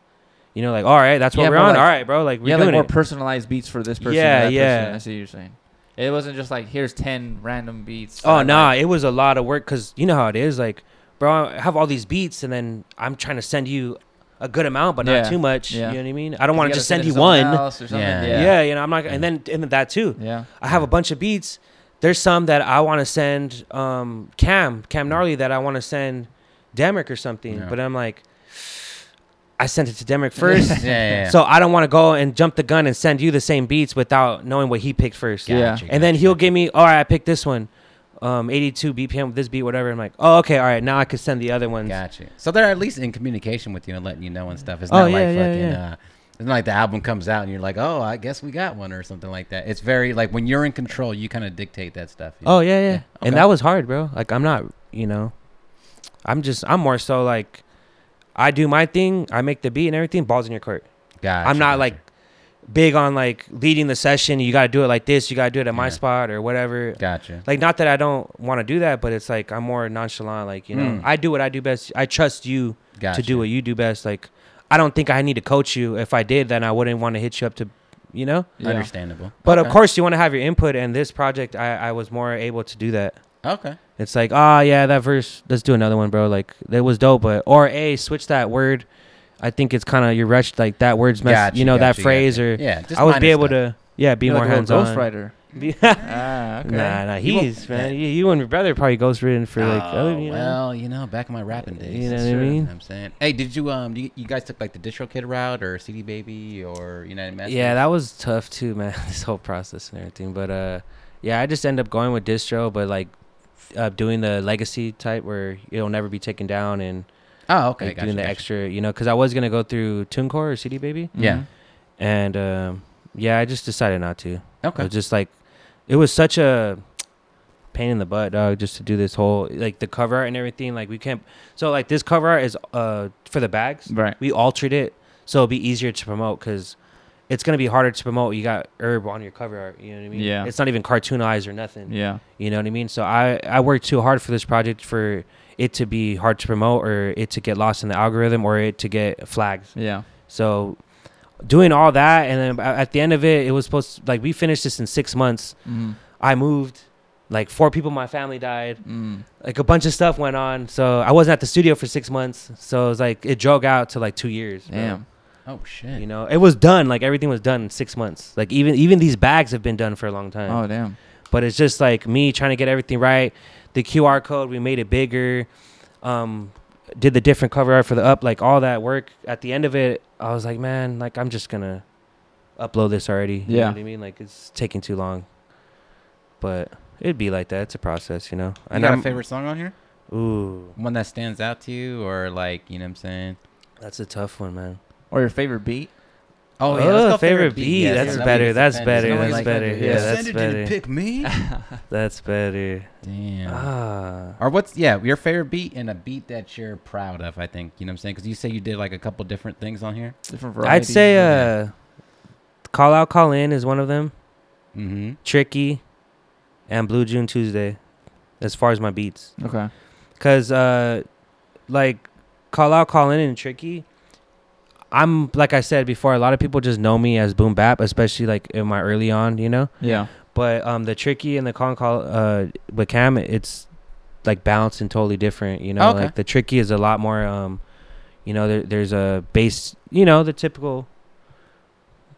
you know, like, all right, that's what we're on. Like, all right, bro. Like, we're doing like more personalized beats for this person. Yeah, that person. I see what you're saying. It wasn't just like, here's 10 random beats. Oh, no, it was a lot of work, because you know how it is. Like, bro, I have all these beats, and then I'm trying to send you a good amount, but not too much. Yeah. You know what I mean? I don't want to just send you one. You know, I'm not. And then that too. Yeah. I have a bunch of beats. There's some that I want to send Cam Gnarly, that I want to send Demrick or something. Yeah. But I'm like, I sent it to Demrick first. So I don't want to go and jump the gun and send you the same beats without knowing what he picked first. Gotcha. And then he'll give me, all right, I picked this one, 82 BPM, this beat, whatever. I'm like, oh, okay, all right, now I could send the other ones. Gotcha. So they're at least in communication with you and letting you know and stuff. It's not it's not like the album comes out and you're like, oh, I guess we got one or something like that. It's very like when you're in control, you kind of dictate that stuff. You know? Oh yeah. Okay. And that was hard, bro. Like I'm not, you know, I'm more so like, I do my thing, I make the beat and everything, balls in your court. Gotcha. I'm not like big on like leading the session, you got to do it like this, you got to do it at my spot or whatever. Gotcha. Like, not that I don't want to do that, but it's like I'm more nonchalant, like, you know, I do what I do best. I trust you to do what you do best. Like, I don't think I need to coach you. If I did, then I wouldn't want to hit you up to, you know? Yeah. Understandable. But of course you want to have your input, and this project I was more able to do that. Okay. It's like, oh yeah, that verse, let's do another one, bro. Like, that was dope, but switch that word. I think it's kind of, you're rushed, like that word's messed, you know, that phrase, or I would be able to, be you're more like hands-on. Ghostwriter. Okay. Nah, he's, man, you and your brother probably ghostwritten for like, back in my rapping days. You know what I mean? I'm saying. Hey, did you, you guys took like the Distro Kid route or CD Baby or United Masters? Yeah, that was tough too, man, this whole process and everything. But I just end up going with Distro, but like doing the legacy type where it'll never be taken down and. Oh, okay. Like doing the extra, you know, because I was going to go through TuneCore or CD Baby. Yeah. And, I just decided not to. Okay. It was just like, it was such a pain in the butt, dog, just to do this whole, like the cover art and everything. Like we can't, so like this cover art is for the bags. Right. We altered it so it'll be easier to promote, because it's going to be harder to promote. You got herb on your cover art, you know what I mean? Yeah. It's not even cartoonized or nothing. Yeah. You know what I mean? So I worked too hard for this project for it to be hard to promote, or it to get lost in the algorithm, or it to get flagged. Yeah. So doing all that, and then at the end of it, it was supposed to, like, we finished this in 6 months. Mm-hmm. I moved, like 4 people in my family died. Mm. Like a bunch of stuff went on. So I wasn't at the studio for 6 months. So it was like, it drug out to like 2 years. Damn. Bro. Oh shit. You know, it was done. Like everything was done in 6 months. Like even these bags have been done for a long time. Oh damn. But it's just like me trying to get everything right. The QR code, we made it bigger, did the different cover art for the up, like all that work. At the end of it, I was like, man, like I'm just going to upload this already. You know what I mean? Like it's taking too long. But it'd be like that. It's a process, you know. And you got a favorite song on here? Ooh. One that stands out to you, or like, you know what I'm saying? That's a tough one, man. Or your favorite beat? Oh, yeah, let's go favorite beat. Yes, that's better. That's better. That's better. Yeah, that's better. Didn't pick me. That's better. Damn. Or what's your favorite beat, and a beat that you're proud of? I think, you know what I'm saying, because you say you did like a couple different things on here, different varieties. I'd say Call Out, Call In is one of them. Mm-hmm. Tricky, and Blue June Tuesday, as far as my beats. Okay. Because like Call Out, Call In, and Tricky. I'm, like I said before, a lot of people just know me as boom bap, especially like in my early on, you know? Yeah. But the Tricky and the Call with Cam, it's like balanced and totally different, you know? Okay. Like the Tricky is a lot more, you know, there's a bass, you know, the typical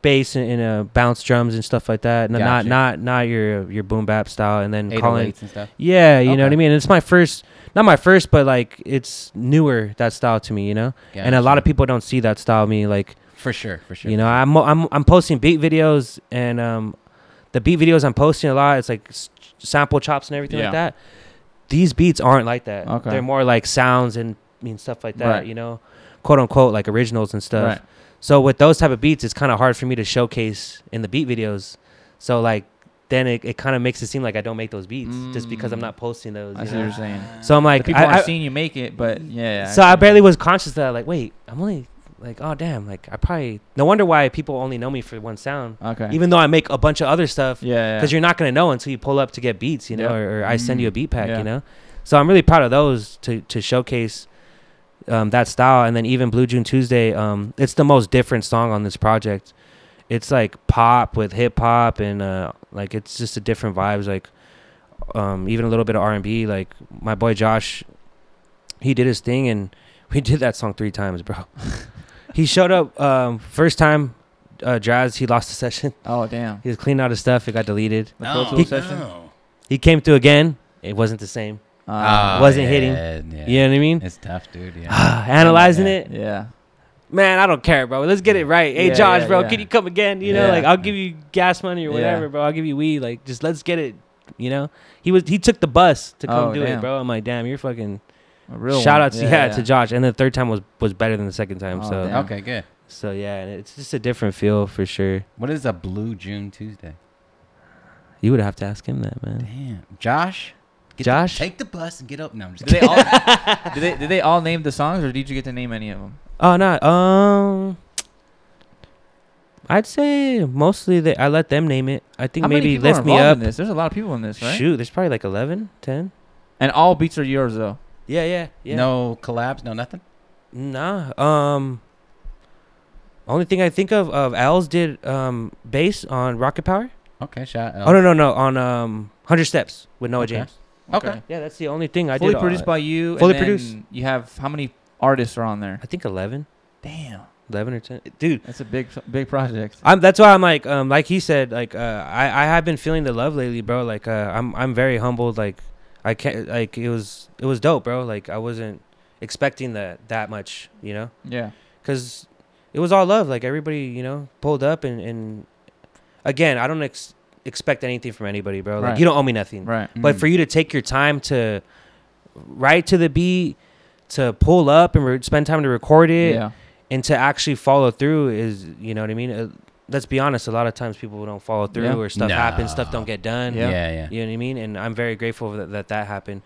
bass and bounce drums and stuff like that. No, gotcha. Not your boom bap style. And then calling and stuff. Yeah, you know what I mean. It's my first, not my first, but like it's newer, that style to me, you know. Gotcha. And a lot of people don't see that style of me, like for sure. You know, I'm posting beat videos and the beat videos I'm posting a lot. It's like sample chops and everything like that. These beats aren't like that. Okay. They're more like sounds and stuff like that. Right. You know, quote unquote, like originals and stuff. Right. So with those type of beats, it's kind of hard for me to showcase in the beat videos. So like, then it kind of makes it seem like I don't make those beats just because I'm not posting those. I see what you're saying. So I'm like, people aren't seeing you make it, but yeah. So I barely was conscious of that. Like, wait, I'm only like, oh damn, like I probably, no wonder why people only know me for one sound. Okay. Even though I make a bunch of other stuff. Yeah. Because you're not gonna know until you pull up to get beats, you know, or I send you a beat pack, you know. So I'm really proud of those to showcase. That style. And then even Blue June Tuesday, it's the most different song on this project. It's like pop with hip hop and like it's just a different vibes, like even a little bit of R&B. Like my boy Josh, he did his thing and we did that song 3 times, bro. He showed up first time, Draz, he lost the session. Oh damn. He was cleaning out his stuff, it got deleted. He came through again, it wasn't the same. Wasn't hitting. Yeah. You know what I mean? It's tough, dude. Yeah. Analyzing it. Yeah. Man, I don't care, bro. Let's get it right. Hey, Josh, bro, can you come again? You know, like I'll give you gas money or whatever, bro. I'll give you weed. Like, just let's get it. You know, he took the bus to come do it, bro. I'm like, damn, you're fucking a real. Shout out to Josh. And the third time was better than the second time. Okay, good. So yeah, it's just a different feel for sure. What is a Blue June Tuesday? You would have to ask him that, man. Damn, Josh. Josh, take the bus and get up. No, I'm just kidding. Did they all name the songs, or did you get to name any of them? Oh no, I'd say mostly I let them name it. I think maybe Lift Me Up. There's a lot of people in this, right? Shoot, there's probably like 11, 10. And all beats are yours though. Yeah. No collabs, no nothing. Nah. Only thing I think of Al's did bass on Rocket Power. Okay, shout out. Oh no, on 100 Steps with Noah James. Okay. Yeah, that's the only thing I did. Fully produced by you. Fully produced. You have how many artists are on there? I think 11. Damn. 11 or 10. Dude, that's a big project. That's why I'm like he said, like I have been feeling the love lately, bro. Like I'm very humbled. Like I can't, like it was dope, bro. Like I wasn't expecting that much, you know? Yeah. Because it was all love. Like everybody, you know, pulled up and again, I don't expect anything from anybody, bro. Like you don't owe me nothing, right? But for you to take your time to write to the beat, to pull up and spend time to record it, and to actually follow through is, you know what I mean? Let's be honest, a lot of times people don't follow through, or stuff happens, stuff don't get done. Yeah. You know what I mean? And I'm very grateful that happened.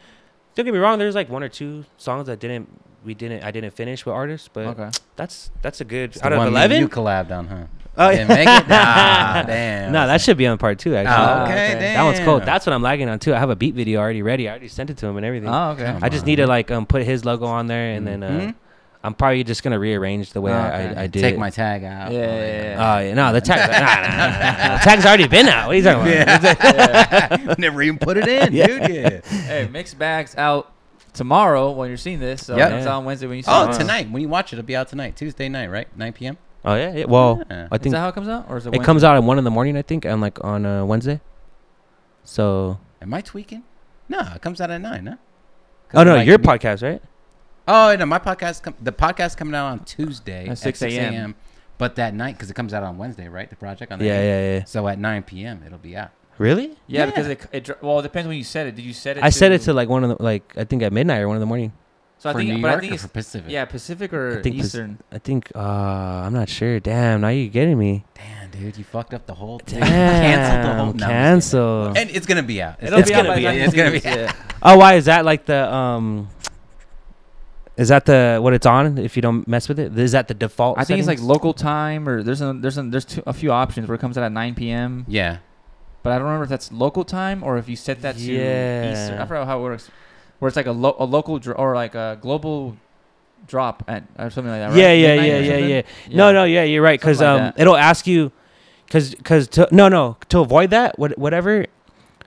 Don't get me wrong, there's like 1 or 2 songs that I didn't finish with artists, but that's a good out of 11 you collabed on, huh? Oh yeah, make it? Nah, damn. No, that should be on part 2 actually. Okay, damn. That one's cold. That's what I'm lagging on too. I have a beat video already ready. I already sent it to him and everything. Oh, okay. I just need to like put his logo on there, and then I'm probably just gonna rearrange the way I did. Take my tag out. Yeah. No, the tag. Nah. The tag's already been out. What are you talking about? Never even put it in, dude. Yeah. Hey, Mixed Bag's out tomorrow when you're seeing this. So it's on Wednesday when you see it. Oh, tonight when you watch it, it'll be out tonight, Tuesday night, right? 9 p.m. Oh yeah. Well, I think is that how it comes out, or is it? It comes out at 1 a.m. I think, and like on Wednesday. So. Am I tweaking? No, it comes out at 9. Huh? Oh no, your podcast, right? Oh no, my podcast. The podcast coming out on Tuesday at 6 a.m. But that night, because it comes out on Wednesday, right? The project on that night. Yeah. So at 9 p.m. it'll be out. Really? Yeah, because it depends when you set it. Did you set it? I set it to like 1 a.m. like I think at midnight or 1 a.m. So for I think it's for Pacific. Yeah, Pacific or Eastern. I think I'm not sure. Damn, now you're getting me. Damn, dude, you fucked up the whole thing. Cancel. And it's gonna be out. It's gonna be out. Oh, why is that? Like the is that the what it's on? If you don't mess with it, is that the default? I think it's like local time, or there's a few options where it comes out at 9 p.m. Yeah, but I don't remember if that's local time or if you set that to Eastern. I forgot how it works. Where it's like a local or like a global drop or something like that, right? Yeah. No, you're right. Because it'll ask you, to avoid that, whatever,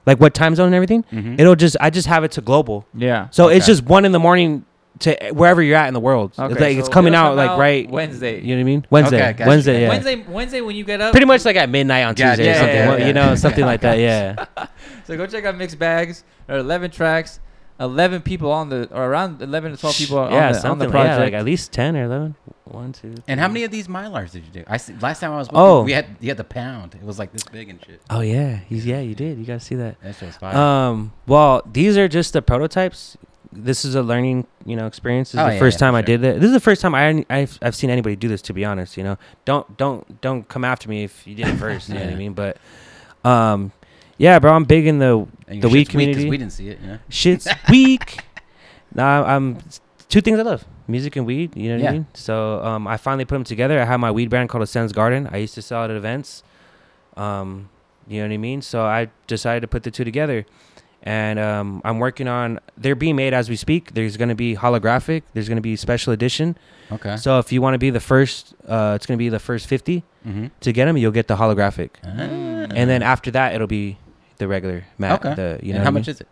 like what time zone and everything, it'll just, I just have it to global. Yeah. So it's just 1 a.m. to wherever you're at in the world. Okay, it's like so it's coming out like right Wednesday. You know what I mean? Wednesday. Okay, Wednesday, yeah. Wednesday when you get up. Pretty much like at midnight on Tuesday or something. Yeah, yeah. You know, something like that, yeah. So go check out Mixed Bags. There are 11 tracks. 11 people on the, or around 11 to 12 people are on the project. Yeah, like at least 10 or 11. One, two, three. And how many of these Mylars did you do? Last time I was with you, you had the pound. It was like this big and shit. Oh, yeah. You did. You got to see that. That's just fire. Well, these are just the prototypes. This is a learning, experience. This is the first time I did it. This is the first time I've seen anybody do this, to be honest, Don't come after me if you did it first, you know what I mean? But, yeah, bro, I'm big in the weed community. Weak, we didn't see it, Shit's weak. Nah, I'm two things I love: music and weed. You know what I mean? So I finally put them together. I have my weed brand called Asend's Garden. I used to sell it at events. You know what I mean? So I decided to put the two together, and I'm working on. They're being made as we speak. There's going to be holographic. There's going to be special edition. Okay. So if you want to be the first, it's going to be the first 50 to get them. You'll get the holographic, and then after that, it'll be the regular mat. Okay. And how much is it?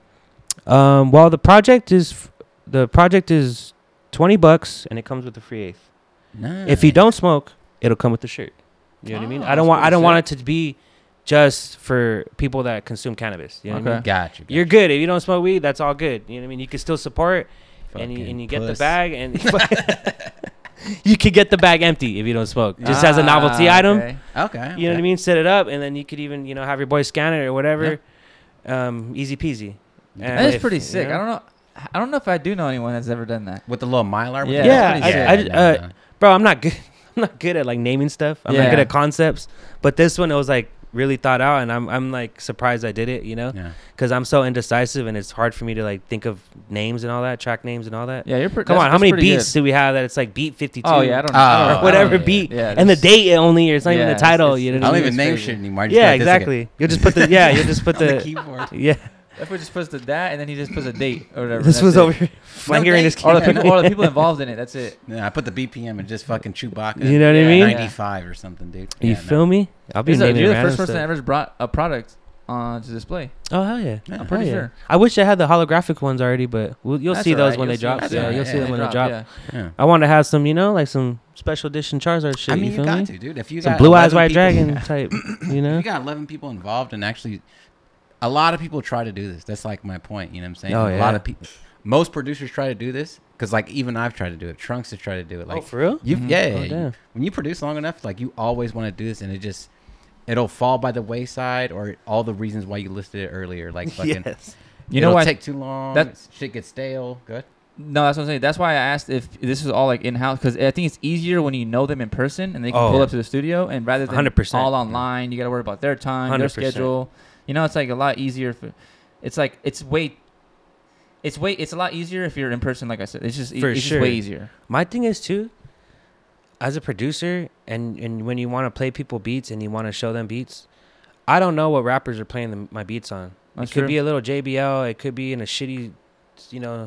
Well, the project is $20 and it comes with a free eighth. Nice. If you don't smoke, it'll come with the shirt. You know what I mean? I don't want it to be just for people that consume cannabis. You know what I mean? Gotcha. You're good. If you don't smoke weed, that's all good. You know what I mean? You can still support and you get the bag and you could get the bag empty if you don't smoke, just as a novelty item. Okay. You know what I mean? Set it up, and then you could even, have your boy scan it or whatever. Yeah. Easy peasy. And that is pretty sick. I don't know if I do know anyone that's ever done that with the little Mylar. Yeah. Bro, I'm not good. I'm not good at naming stuff. I'm not good at concepts. But this one, it was really thought out, and I'm surprised I did it. Because I'm so indecisive, and it's hard for me to think of names and all that, track names and all that. Yeah, you're pretty. Come on, how many beats do we have that it's beat 52? Oh yeah, I don't know. Or whatever beat, and the date only, or it's not even the title. I don't even name shit anymore. Yeah, exactly. You'll just put the the keyboard. Yeah. If we just puts that, and then he just puts a date or whatever. This was over here fingering his keyboard. All the people involved in it. That's it. Yeah, I put the BPM and just fucking Chewbacca. You know what I mean? 95 or something, dude. Feel me? I'll be naming you're the first person that ever brought a product to display. Oh, hell yeah. I'm pretty sure. I wish I had the holographic ones already, but you'll see those when they drop. Yeah, you'll see them when they drop. I want to have some, some special edition Charizard shit. I mean, you got to, dude. If you got some Blue Eyes White Dragon type, If you got 11 people involved and actually... A lot of people try to do this. That's my point. You know what I'm saying? Oh, yeah. A lot of people. Most producers try to do this because, even I've tried to do it. Trunks has tried to do it. Oh, for real? When you produce long enough, you always want to do this, and it'll fall by the wayside, or all the reasons why you listed it earlier. It'll take too long. That shit gets stale. Good. No, that's what I'm saying. That's why I asked if this is all in-house, because I think it's easier when you know them in person and they can pull up to the studio, and rather than 100%. All online, you got to worry about their time, 100%. Their schedule. It's a lot easier. It's a lot easier if you're in person. Like I said, it's just way easier. My thing is too, as a producer, and when you want to play people beats and you want to show them beats, I don't know what rappers are playing my beats on. That's true. It could be a little JBL. It could be in a shitty,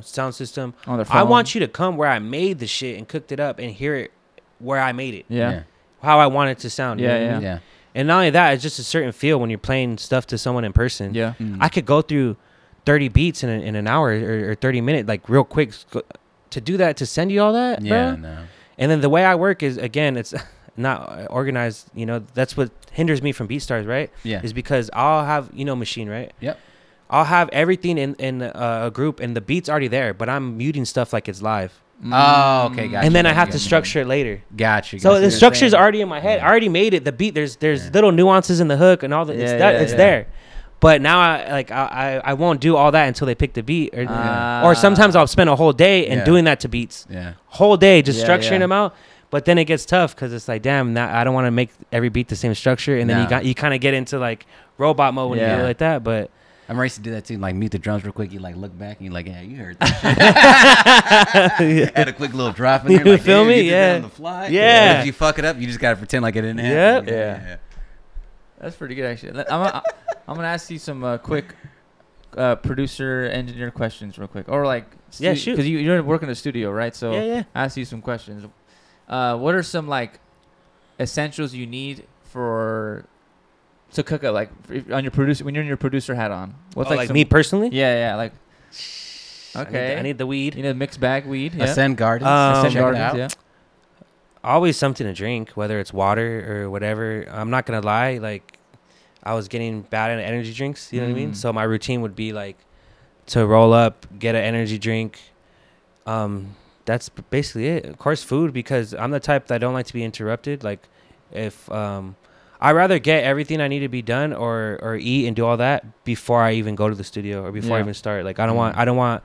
sound system. On their phone. I want you to come where I made the shit and cooked it up and hear it where I made it. Yeah. How I want it to sound. Yeah. And not only that, it's just a certain feel when you're playing stuff to someone in person. Yeah, I could go through 30 beats in an hour or 30 minutes, real quick. To do that, to send you all that, bro? No. And then the way I work is, again, it's not organized. That's what hinders me from BeatStars, right? Yeah, is because I'll have machine, right? Yep. I'll have everything in a group, and the beat's already there, but I'm muting stuff like it's live. Oh, okay, gotcha. And then I have to structure it later. Gotcha. So the structure's already in my head. Yeah. I already made it. The beat, there's little nuances in the hook and all that. It's there. But now I won't do all that until they pick the beat, or sometimes I'll spend a whole day and doing that to beats. Yeah. Whole day just structuring them out. But then it gets tough because it's damn, I don't want to make every beat the same structure, and then you kind of get into robot mode when you do it like that, but. I'm raised to do that too. Mute the drums real quick. You look back and you're you heard that shit. Had a quick little drop in there. You feel me? You did that on the fly. Yeah. But if you fuck it up, you just gotta pretend like it didn't happen. Yep. Yeah. That's pretty good, actually. I'm gonna ask you some quick producer engineer questions real quick, or shoot, because you're working in the studio, right? So yeah. I ask you some questions. What are some essentials you need for? To cook up, on your producer, when you're in your producer hat on. What's me personally? Yeah. Okay. I need the weed. You know, mixed bag weed. Yeah. Asend Gardens. Asend Gardens, yeah. Always something to drink, whether it's water or whatever. I'm not going to lie. Like, I was getting bad at energy drinks. You know what I mean? So my routine would be, like, to roll up, get an energy drink. That's basically it. Of course, food, because I'm the type that I don't like to be interrupted. Like, if... I'd rather get everything I need to be done or eat and do all that before I even go to the studio or before I even start. Like, I don't want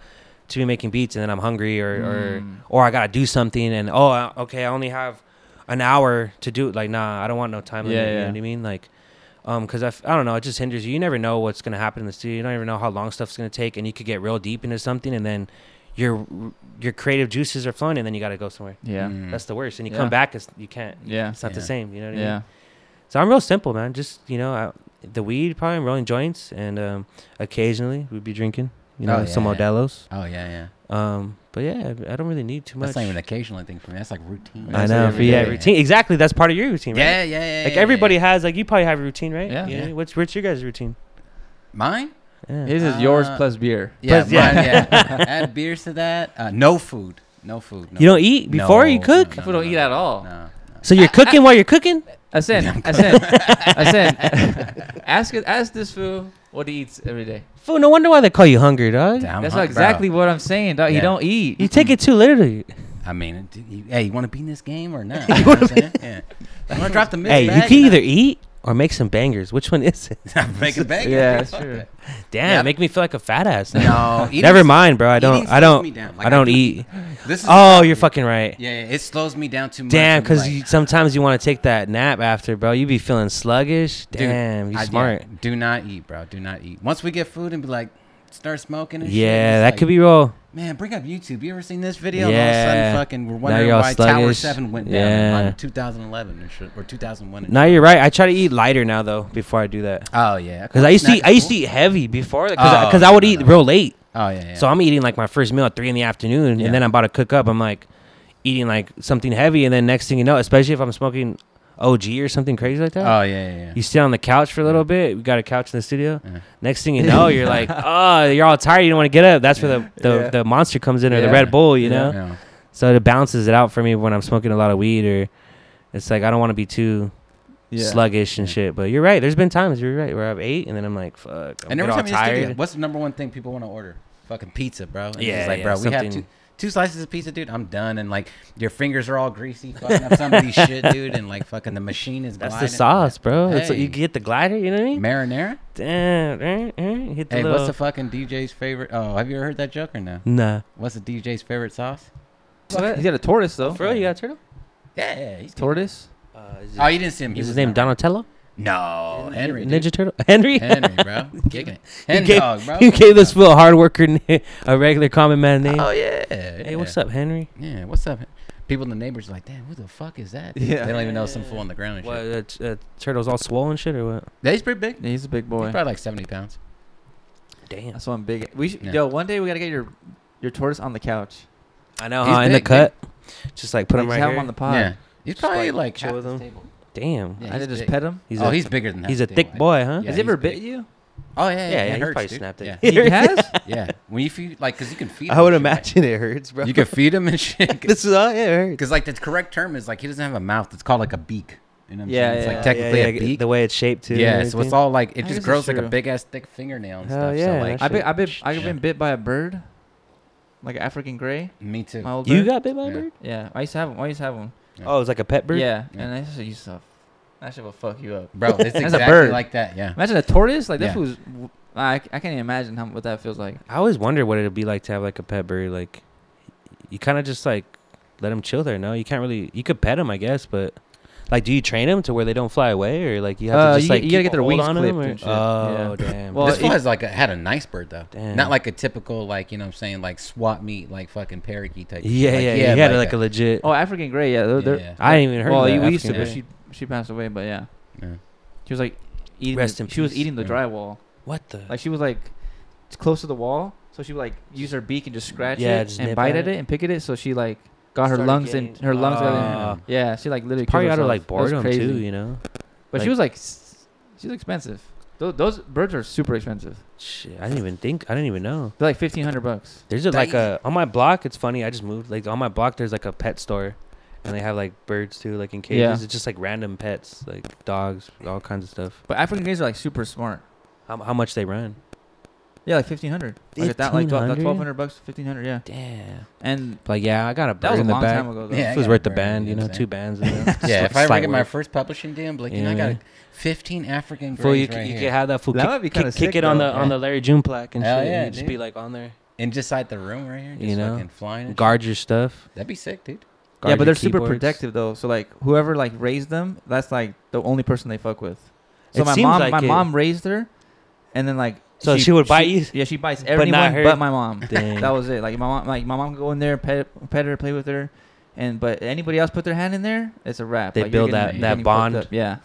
to be making beats and then I'm hungry or I got to do something and, oh, okay, I only have an hour to do it. Like, nah, I don't want no time limit. You know what I mean? Like, because I don't know. It just hinders you. You never know what's going to happen in the studio. You don't even know how long stuff's going to take, and you could get real deep into something and then your creative juices are flowing and then you got to go somewhere. Yeah. That's the worst. And you come back, you can't. Yeah. It's not the same. You know what I mean? Yeah. So I'm real simple, man. Just, you know, the weed, probably rolling joints, and occasionally we'd be drinking, you know, some Modelos. Oh, yeah. But yeah, I don't really need too much. That's not even an occasional thing for me. That's like routine. I know. Yeah, routine. Exactly. That's part of your routine, right? Yeah. Like everybody has, like, you probably have a routine, right? Yeah. What's your guys' routine? Mine? Yeah. This is yours plus beer. Yeah, mine. Add beers to that. No food. You don't eat before you cook? No, eat at all. No. So you're cooking while you're cooking? Asend. Ask this fool what he eats every day. Fool, no wonder why they call you hungry, dog. That's exactly what I'm saying, dog. Yeah. You don't eat. You take it too literally. I mean, you want to be in this game or not? You know what I'm saying? Yeah. You want to drop the mixed bag? Hey, you can either eat or make some bangers. Which one is it? Make a banger. Yeah, that's true. Damn, make me feel like a fat ass. No, never mind, bro. I don't eat. You're fucking right. Yeah, it slows me down too much. Damn, because sometimes you want to take that nap after, bro. You be feeling sluggish. Damn, dude, you smart. Do not eat, bro. Do not eat. Once we get food and be like, start smoking and shit. Yeah, that could be real. Man, bring up YouTube. You ever seen this video? Yeah. And all of a sudden, fucking, we're wondering why sluggish. Tower 7 went down in 2011 or 2001. Now you're right. I try to eat lighter now, though, before I do that. Oh, yeah. Because I used to eat heavy before because I would eat real late. Oh, yeah. So I'm eating, like, my first meal at 3 in the afternoon, and then I'm about to cook up. I'm, like, eating, like, something heavy, and then next thing you know, especially if I'm smoking OG or something crazy like that. Oh, yeah. You sit on the couch for a little bit. We got a couch in the studio. Yeah. Next thing you know, you're like, oh, you're all tired. You don't want to get up. That's where the monster comes in or the Red Bull, you know? Yeah. So it balances it out for me when I'm smoking a lot of weed, or it's like I don't want to be too sluggish and shit. But you're right. There's been times where I've ate and then I'm like, fuck. And every time you're tired. What's the number one thing people want to order? Fucking pizza, bro. And it's like, bro, we have two slices of pizza, dude. I'm done, and like your fingers are all greasy, fucking up somebody's shit, dude. And like fucking the machine is gliding. That's the sauce, bro. Hey. It's like you get the glider, you know what I mean? Marinara. Damn. Hit the what's the fucking DJ's favorite? Oh, have you ever heard that joke or no? Nah. What's the DJ's favorite sauce? What? He's got a tortoise though. For real, you got a turtle? Yeah. He's tortoise. You didn't see him. Is his name Donatello? No, Henry. Ninja Turtle? Henry, bro. Kicking it. Dog, bro. You gave this fool a hard worker a regular common man name. Oh, yeah. Hey, what's up, Henry? Yeah, what's up? People in the neighbors are like, damn, who the fuck is that? Yeah. They don't even know some fool on the ground and shit. What, Turtle's all swollen shit or what? Yeah, he's pretty big. Yeah, he's a big boy. He's probably like 70 pounds. Damn. That's why I'm big. We should, yo, one day we got to get your tortoise on the couch. I know, huh? In the cut. Just like put him right here. Have him on the pod. Yeah. He's probably like half the table. Damn, yeah, I didn't just pet him. He's bigger than that. He's a thick boy, huh? Yeah, has he ever bit you? Oh, yeah. It hurts, probably dude. Snapped it. Yeah. He has? Yeah. When you feed, like, because you can feed him. I would imagine it hurts, bro. You can feed him and shit. This is all, it hurts. Because, like, the correct term is, like, he doesn't have a mouth. It's called, like, a beak. You know what I'm saying? It's, like, technically a beak. The way it's shaped, too. Yeah, so it's all, like, it just grows, like, a big-ass thick fingernail and stuff. Yeah. I've been bit by a bird, like an African gray. Me, too. You got bit by a bird? Yeah. I used to have one. Yeah. Oh, it's like a pet bird? Yeah. And that shit will fuck you up. Bro, it's exactly a bird. Like that, yeah. Imagine a tortoise? Like, that fool's... I can't even imagine what that feels like. I always wonder what it would be like to have, like, a pet bird. Like, you kind of just, like, let them chill there, no? You can't really... You could pet them, I guess, but... Like, do you train them to where they don't fly away? Or, like, you have to just, like... You gotta get their wings clipped and shit. Oh, damn. Well, this one has, like, had a nice bird, though. Damn. Not, like, a typical, like, you know what I'm saying, like, swap meet, like, fucking parakeet type. Yeah. He had, like, a legit... Oh, African gray, yeah. They're I didn't even heard of that. Well, we used to, but she passed away, but yeah. She was, like, eating... Rest in peace. She was eating the drywall. What the... Like, she was, like, close to the wall, so she would, like, use her beak and just scratch it and bite at it and pick at it, so she, like... Got her lungs in her lungs. She like literally. Probably out of like boredom too, you know. But she was expensive. Those birds are super expensive. Shit, I didn't even know. They're like $1,500. There's like a on my block. It's funny. I just moved. Like on my block, there's like a pet store, and they have like birds too, like in cages. Yeah. It's just like random pets, like dogs, all kinds of stuff. But African cages are like super smart. How much they run? Yeah, like $1,500. Like $1,200, $1,500. Yeah. Damn. And like, yeah, I got a bird in the back. That was a long time ago. Though. Yeah, it was worth the band, you know, two bands. And yeah, if I ever get my first publishing deal, I'm like, you know, I got 15 African birds. You can have that fool. That would be kind of sick. Kick it on the Larry June plaque and shit. Yeah, just be like on there. Inside the room right here, you know, flying. Guard your stuff. That'd be sick, dude. Yeah, but they're super protective though. So like, whoever like raised them, that's like the only person they fuck with. So my mom raised her, and then like. So she would bite you? Yeah, she bites everyone but my mom. Dang. That was it. Like my mom could go in there, pet her, play with her, but anybody else put their hand in there, it's a wrap. They like, build that bond. Yeah,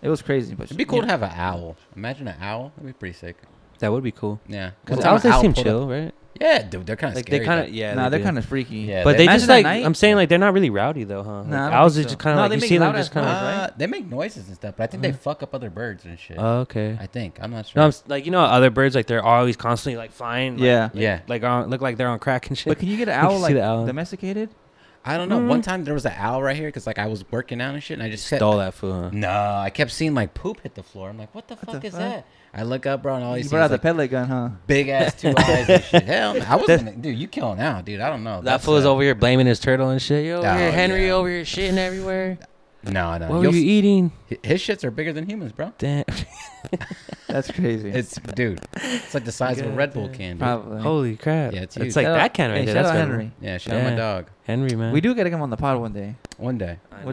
it was crazy. But it'd be cool to have an owl. Imagine an owl. That'd be pretty sick. That would be cool. Yeah, because owls they seem chill, right? Yeah, dude, they're kind of like scary. They kind of they're kind of freaky. Yeah, but they just like I'm saying, like they're not really rowdy though, huh? Nah, owls are just kind of like you see them just kind of right. They make noises and stuff, but I think they fuck up other birds and shit. Oh, okay. I think I'm not sure. No, like you know, other birds like they're always constantly like flying. Like, yeah, yeah. Like look like they're on crack and shit. But can you get an owl like domesticated? I don't know. One time there was an owl right here because like I was working out and shit, and I just stole that fool. Huh? No, I kept seeing like poop hit the floor. I'm like, what the fuck is that? I look up, bro, and all these. You brought out the pellet gun, huh? Big ass two eyes and shit. Hell, man. I wasn't, dude. You killing out, dude. I don't know. That fool's over here blaming his turtle and shit. Yo, Henry over here shitting everywhere. No. What were you eating? His shits are bigger than humans, bro. Damn. That's crazy. It's like the size of a Red Bull can. Dude. Probably. Holy crap. Yeah, it's huge. It's like that kind of. Hey, shout out Henry. Yeah, shout out my dog. Henry, man. We do gotta get him on the pod one day. We'll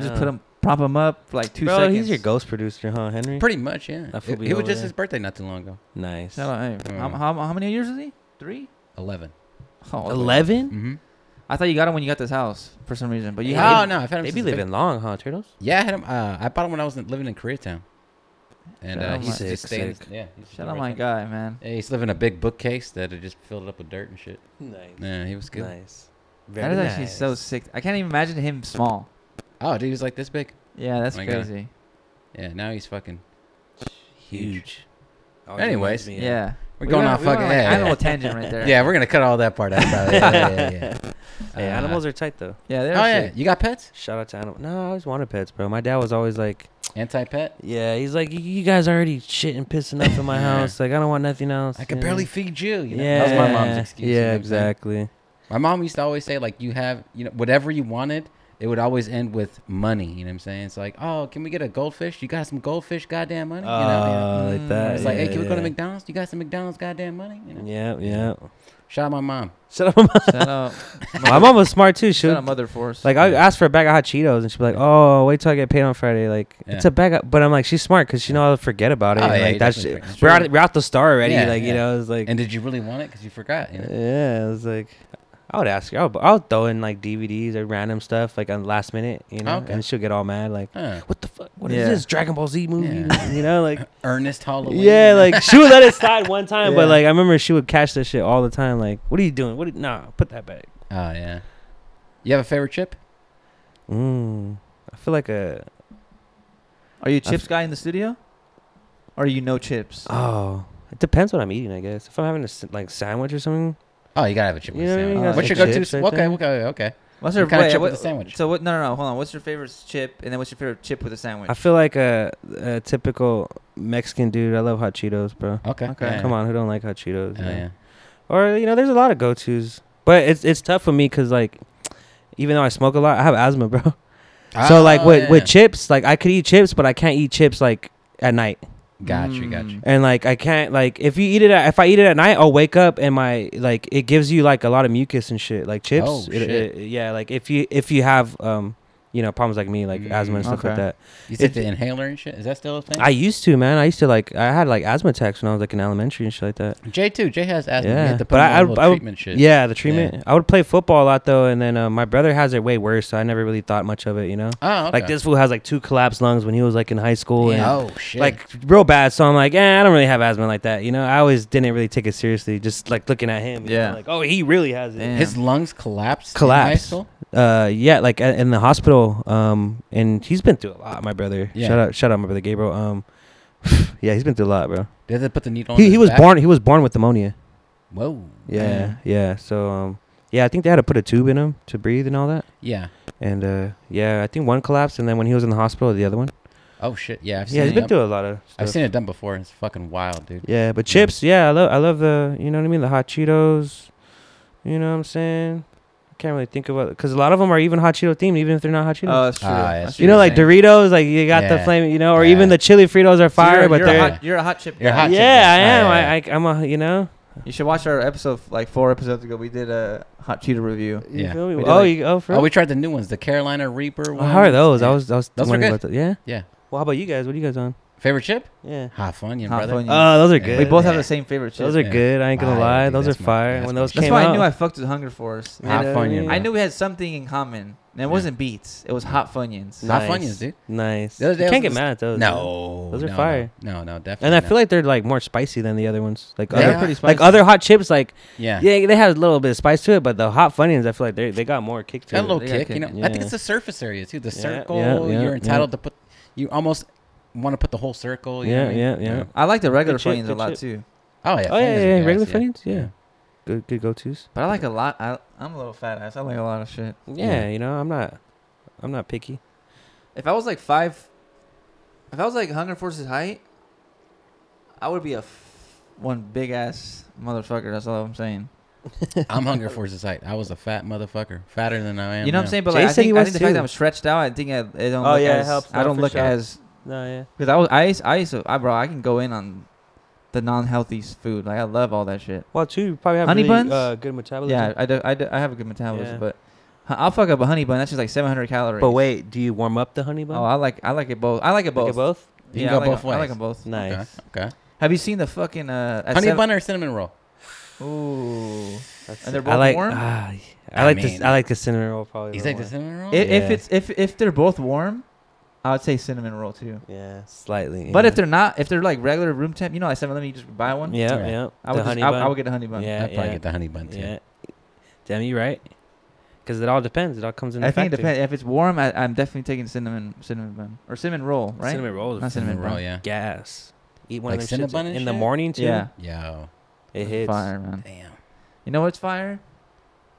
just put him. Prop him up for like 2 seconds. Bro, he's your ghost producer, huh, Henry? Pretty much, yeah. It was just his birthday not too long ago. Nice. How many years is he? 3? 11. Oh, 11? Mm-hmm. I thought you got him when you got this house for some reason. But no. I've had him. They be living long, huh, turtles? Yeah, I had him. I bought him when I was living in Koreatown. And he's just staying. Yeah. Shout out my guy, man. Yeah, he's living in a big bookcase that it just filled up with dirt and shit. Nice. Yeah, he was good. Nice. That is actually so sick. I can't even imagine him small. Oh, dude, he's like this big. Yeah, that's crazy. Yeah, now he's fucking huge. Anyways, we're going off fucking animal tangent right there. Yeah, we're gonna cut all that part out. Yeah. Hey, animals are tight though. Yeah, they are. Oh yeah, you got pets? Shout out to animals. No, I always wanted pets, bro. My dad was always like anti-pet. Yeah, he's like, you guys are already shitting, pissing up in my house. Like, I don't want nothing else. I can barely feed you. You know? Yeah, that was my mom's excuse. Yeah, exactly. My mom used to always say like, you know, whatever you wanted. It would always end with money, you know what I'm saying? It's like, oh, can we get a goldfish? You got some goldfish, goddamn money? You know, like that. It's like, hey, can we go to McDonald's? You got some McDonald's, goddamn money? You know? Yeah. Shout out my mom. Shout out. My mom was smart too. Shout out Mother Force. Like, I asked for a bag of hot Cheetos, and she'd be like, oh, wait till I get paid on Friday. Like, it's a bag of, but I'm like, she's smart because she knows I'll forget about it. Oh, yeah, like, that's we're out the store already. Yeah, like, you know, it's like. And did you really want it? Because you forgot. You know? Yeah, it was like. I would ask her. I'll throw in like DVDs or random stuff like on the last minute, you know, and she'll get all mad like, "What the fuck? What is this Dragon Ball Z movie?" Yeah. You know, like Ernest Halloween. Yeah, like she would let it slide one time, but like I remember she would catch that shit all the time. Like, what are you doing? Put that back. Oh yeah. You have a favorite chip? I feel like a. Are you a chips guy in the studio? Or are you no chips? Oh, it depends what I'm eating, I guess. If I'm having a like sandwich or something. Oh, you gotta have a chip with a sandwich. What's your go-to? Right okay. What's your favorite chip with a sandwich? So what? No. Hold on. What's your favorite chip? And then what's your favorite chip with a sandwich? I feel like a typical Mexican dude. I love hot Cheetos, bro. Okay. Yeah. Come on, who don't like hot Cheetos? Yeah. Or you know, there's a lot of go-tos, but it's tough for me because like, even though I smoke a lot, I have asthma, bro. So like with chips, like I could eat chips, but I can't eat chips like at night. Got you. And like I can't like if I eat it at night, I'll wake up and my like it gives you like a lot of mucus and shit like chips. Oh, shit. Yeah, like if you have you know problems like me like asthma and stuff like that. You take the inhaler and shit. Is that still a thing? I used to, man. I used to like I had like asthma attacks when I was like in elementary and shit like that. Jay has asthma. Yeah, had to put treatment shit. Yeah, the treatment. Yeah. I would play football a lot though, and then my brother has it way worse, so I never really thought much of it, you know. Oh, okay. Like this fool has like 2 collapsed lungs when he was like in high school. Yeah. And, oh shit. Like real bad. So I'm like, I don't really have asthma like that, you know. I always didn't really take it seriously, just like looking at him. Yeah. You know, like oh, he really has it. Damn. His lungs collapsed. In high school? Yeah, like in the hospital. And he's been through a lot, my brother. Shout out my brother Gabriel. Yeah, he's been through a lot, bro. Did they put the needle on his back? He was born with pneumonia. Whoa. Yeah. So, I think they had to put a tube in him to breathe and all that. Yeah. And, I think one collapsed, and then when he was in the hospital, the other one. Oh, shit. Yeah, I've seen he's been through a lot of stuff. I've seen it done before. It's fucking wild, dude. Yeah, but chips, I love the, you know what I mean, the hot Cheetos. You know what I'm saying? I can't really think of what, because a lot of them are even hot Cheeto themed, even if they're not hot Cheetos. Oh, that's true. That's true. You know, like Doritos, like you got the flame, you know, or even the chili Fritos are fire, so you're a hot chip guy. Yeah, I am. I'm a, you know. You should watch our episode, like 4 episodes ago. We did a hot Cheeto review. Yeah. We tried the new ones, the Carolina Reaper one. How are those? Yeah. I was wondering about that. Yeah? Yeah. Well, how about you guys? What are you guys on? Favorite chip? Yeah. Hot Funyun, brother. Those are good. We both have the same favorite chip. Those are good. I ain't going to lie. Those are fire. That's why I knew I fucked with Hunger Force. Hot Funyun. I knew we had something in common. And it wasn't Beats. It was Hot Funyuns. Nice. Hot Funyuns, dude. Nice. You can't get mad at those. No. Those are fire. No, definitely. And I feel like they're like more spicy than the other ones. Like they're pretty spicy. Like other hot chips, like they had a little bit of spice to it, but the Hot Funyuns, I feel like they got more kick to it. That little kick, you know. I think it's the surface area too. The circle. You're entitled to put. You almost want to put the whole circle. Yeah. I like the regular Funyuns a lot too. Oh yeah. Regular Funyuns, yeah. Good go-tos. But I like a lot. I'm a little fat ass. I like a lot of shit. Yeah, you know, I'm not picky. If I was like Hunger Force's height, I would be one big ass motherfucker. That's all I'm saying. I'm Hunger Force's height. I was a fat motherfucker, fatter than I am. You know what I'm saying? But like, I think the fact that I'm stretched out, I think I don't. Oh look yeah, as, it helps. I don't look sure. as. No, yeah. Because I can go in on the non-healthy food. Like I love all that shit. Well, too, you probably have honey really, buns. Good metabolism. Yeah, I have a good metabolism, but I'll fuck up a honey bun. That's just like 700 calories. But wait, do you warm up the honey bun? Oh, I like it both. I like it both. You can go both ways. I like them both. Nice. Okay. Have you seen the fucking honey bun or cinnamon roll? Ooh, and they're both warm. I like the cinnamon roll probably. You like the cinnamon roll? If they're both warm, I would say cinnamon roll too. Yeah, slightly. But if they're not, if they're like regular room temp, you know, like 7-Eleven, you just buy one. Yeah, right. Yeah. I would get a honey bun. Yeah, I'd probably get the honey bun too. Yeah. Damn, you right. Because it all depends. It all comes in. I think it depends. If it's warm, I'm definitely taking cinnamon bun or cinnamon roll. Right. Cinnamon roll. Not cinnamon roll. Yeah. Gas. Eat one of them shits in the morning too. Yeah. It hits. Fire, man. Damn. You know what's fire?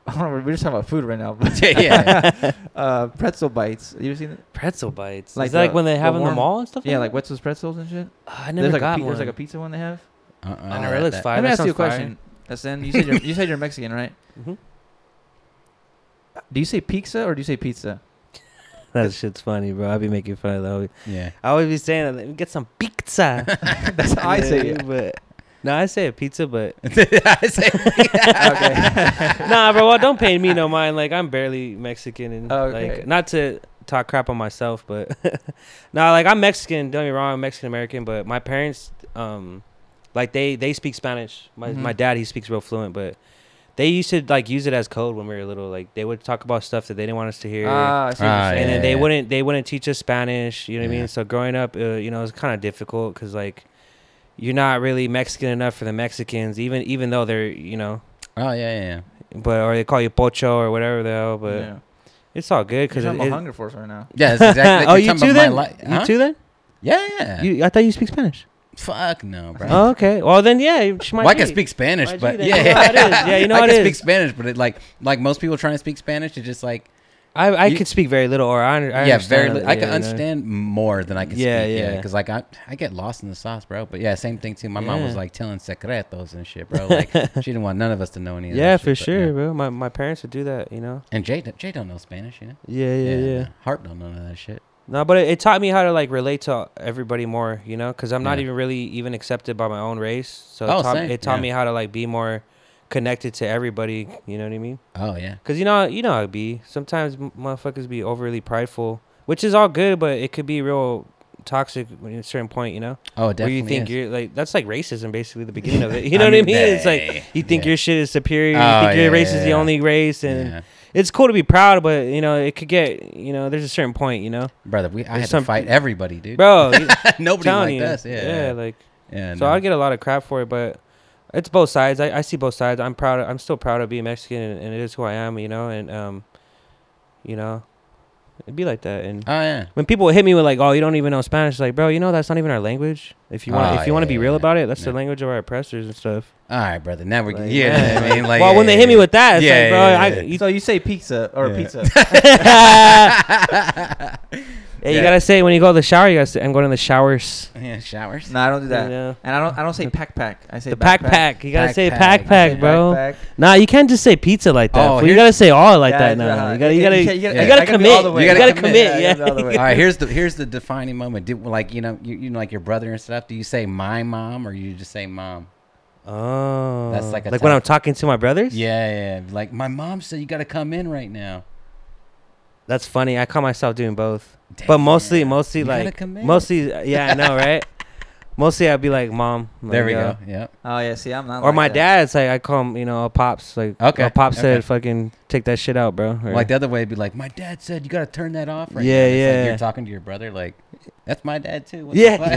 I don't know. We're just talking about food right now. Yeah. Pretzel bites. You ever seen that? Pretzel bites. Like, is that like when they have in the mall and stuff? Yeah, like Wetzel's pretzels and shit. I never got one. There's like a pizza one they have. I never had that. Let me ask you a question. Asend, you said you're Mexican, right? Mm-hmm. Do you say pizza or do you say pizza? That shit's funny, bro. I be making fun of that. Yeah. I always be saying, let me get some pizza. That's how I say it. But... No, I say a pizza, but... I say pizza. Okay. Nah, bro, well, don't pay me no mind. Like, I'm barely Mexican. And okay. Like, not to talk crap on myself, but... Nah, like, I'm Mexican. Don't get me wrong, I'm Mexican-American, but my parents, they speak Spanish. My dad, he speaks real fluent, but... They used to, like, use it as code when we were little. Like, they would talk about stuff that they didn't want us to hear. They wouldn't teach us Spanish, you know what I mean? So, growing up, you know, it was kind of difficult because, like... You're not really Mexican enough for the Mexicans, even though they're, you know. Oh, yeah. But, or they call you pocho or whatever the hell, but it's all good. Because I'm Hunger Force right now. Yeah, that's exactly. Oh, you too then? You too then? Yeah. I thought you speak Spanish. Fuck no, bro. Oh, okay. Well, then, yeah. Well, I can speak Spanish, but yeah. Yeah, you know how it is. I can speak Spanish, but it, like most people trying to speak Spanish, it's just like. I could speak very little, or I yeah, very. I can understand more than I can speak. Yeah, because like I get lost in the sauce, bro. But yeah, same thing too. My mom was like telling secretos and shit, bro. Like she didn't want none of us to know any of that. Yeah, for sure, bro. My parents would do that, you know. And Jay don't know Spanish, you know. Yeah. Harp don't know none of that shit. No, but it taught me how to like relate to everybody more, you know, because I'm not even really accepted by my own race. So it taught me how to like be more. Connected to everybody, you know what I mean? Oh yeah, because you know how it be. Sometimes motherfuckers be overly prideful, which is all good, but it could be real toxic at a certain point, you know. Oh, definitely. Where you think you're like that's like racism, basically the beginning of it. You know what I mean? It's like you think your shit is superior. You think your race is the only race, and it's cool to be proud, but you know it could get there's a certain point, you know. Brother, I had to fight everybody, dude. Bro, nobody liked us. So I get a lot of crap for it, but. It's both sides. I see both sides. I'm proud. I'm still proud of being Mexican, and it is who I am, you know. And It'd be like that. And when people would hit me with like, "Oh, you don't even know Spanish," it's like, bro, you know that's not even our language. If you want, if you want to be real about it, that's the language of our oppressors and stuff. All right, brother. Now we I mean, like, well, when they hit me with that, it's like, bro, so you say pizza or pizza? You gotta say when you go to the shower, you gotta say, "I'm going to the showers." Yeah, showers. No, I don't do that. Yeah. And I don't say pack. I say the pack. You gotta say pack, bro. Backpack. Nah, you can't just say pizza like that. Oh, you gotta say all like that now. You gotta commit. You gotta commit. Yeah. All right. Here's the defining moment. You know, like your brother and stuff. Do you say my mom or you just say mom? Oh, that's like when I'm talking to my brothers. Yeah. Like my mom said, you gotta come in right now. That's funny. I caught myself doing both. Damn. But mostly, I know, right? Mostly I'd be like, "Mom." Like, there we go. Yeah. Oh yeah. See, I'm not. Or like my dad's like, I call him, you know, pops. Like, okay. Pops said, "Fucking take that shit out, bro." Or, like the other way, it'd be like, "My dad said you gotta turn that off." Right yeah, now. Yeah. Like you're talking to your brother, like, "That's my dad too." What the fuck?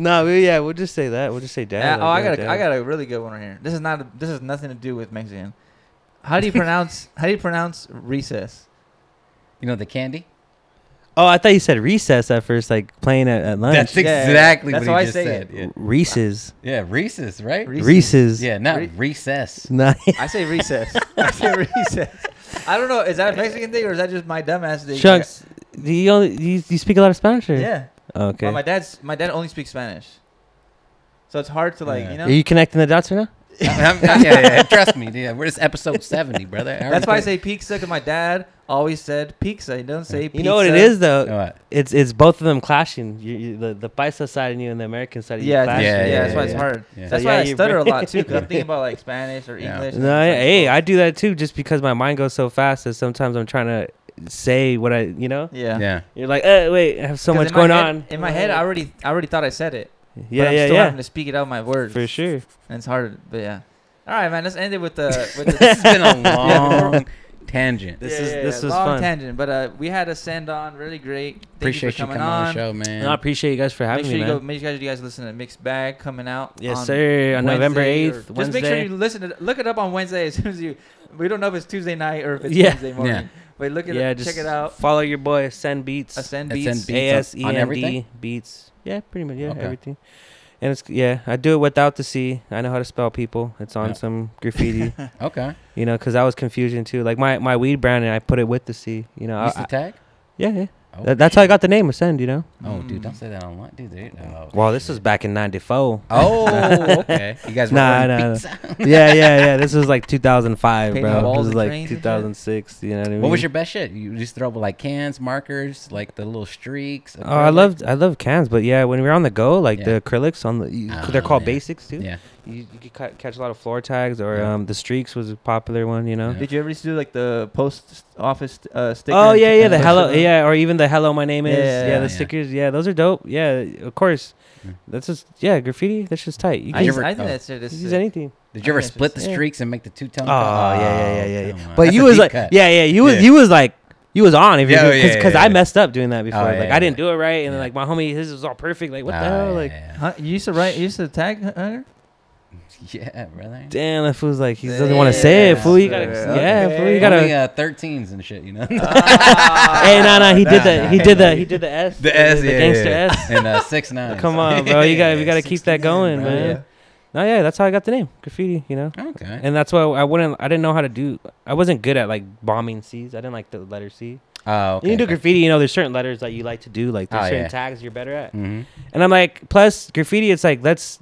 Yeah. We'll just say that. We'll just say dad. Yeah, I got a really good one right here. This has nothing to do with Mexican. How do you pronounce recess? You know, the candy? Oh, I thought you said recess at first, like playing at lunch. That's exactly what he just said. Yeah. Reese's. Yeah, Reese's, right? Reese's. Yeah, not recess. No. I say recess. I don't know. Is that a Mexican thing or is that just my dumbass thing? Shucks, do you speak a lot of Spanish? Or? Yeah. Oh, okay. Well, my dad only speaks Spanish. So it's hard to you know. Are you connecting the dots right now? Trust me. Yeah, we're just episode 70, brother. That's why I say pizza, because my dad always said pizza. He don't say pizza. You know what it is though? What? It's both of them clashing. The paisa side and you and the American side. Yeah, that's why it's hard. Yeah. That's why I stutter a lot too, because I'm thinking about like Spanish or English. No, I do that too, just because my mind goes so fast that sometimes I'm trying to say what I, you know. Yeah. You're like, wait, I have so much going on. In my head, I already thought I said it. Yeah, but I'm still having to speak it out of my words. For sure. And it's hard, but yeah. All right, man. Let's end it with the. It's been a long tangent. This was fun. But we had Asend on. Really great. Thank you for coming on the show, man. No, I appreciate you guys for having me, man. Make sure you guys listen to Mixed Bag coming out. Yes, sir. On November 8th, Wednesday. Just make sure you listen to it. Look it up on Wednesday as soon as you. We don't know if it's Tuesday night or if it's Wednesday morning. Yeah. But look it up. Check it out. Follow your boy Asend Beats. Asend Beats. ASEND Beats. Yeah, pretty much. Yeah, okay. Everything. And it's I do it without the C. I know how to spell people. It's on some graffiti. Okay. You know, because I was confusing too. Like my weed brand, and I put it with the C. You know, use the tag. Yeah. Oh, that's how I got the name Asend. You know. Oh, dude, don't say that online, dude. No. Well, this was back in '94. Oh, okay. You guys were pizza. Yeah. This was like 2005, bro. This was like 2006. You know what I mean? What was your best shit? You just throw up like cans, markers, like the little streaks. Oh, I loved cans, but when we were on the go, like the acrylics on they're called basics too. Yeah. You could catch a lot of floor tags or the streaks was a popular one, you know. Yeah. Did you ever used to do like the post office stickers? Oh yeah, the hello or even the hello my name is the stickers those are dope of course. That's just graffiti. That's just tight. You can I think that's it. Use anything. Did you ever split the streaks and make the two tone? Oh yeah. But you was like cut. You was on if because I messed up doing that before. I didn't do it right and then like my homie his was all perfect. Like what the hell? Like you used to write. You used to tag Hunter. Yeah, brother. Damn, that fool's like he doesn't want to say it. Fool, you gotta. Yeah, fool, you gotta. 13s and shit, you know. Hey, nah. He did the S. The S, the gangster S. And 6ix9ine. Come on, bro. We gotta keep that going, bro, man. Yeah. No, that's how I got the name graffiti. You know. Okay. And that's why I didn't know how to do. I wasn't good at like bombing C's. I didn't like the letter C. Oh, okay. You can do graffiti, you know, there's certain letters that you like to do. Like there's certain tags you're better at. Mm-hmm. And I'm like, plus graffiti, it's like let's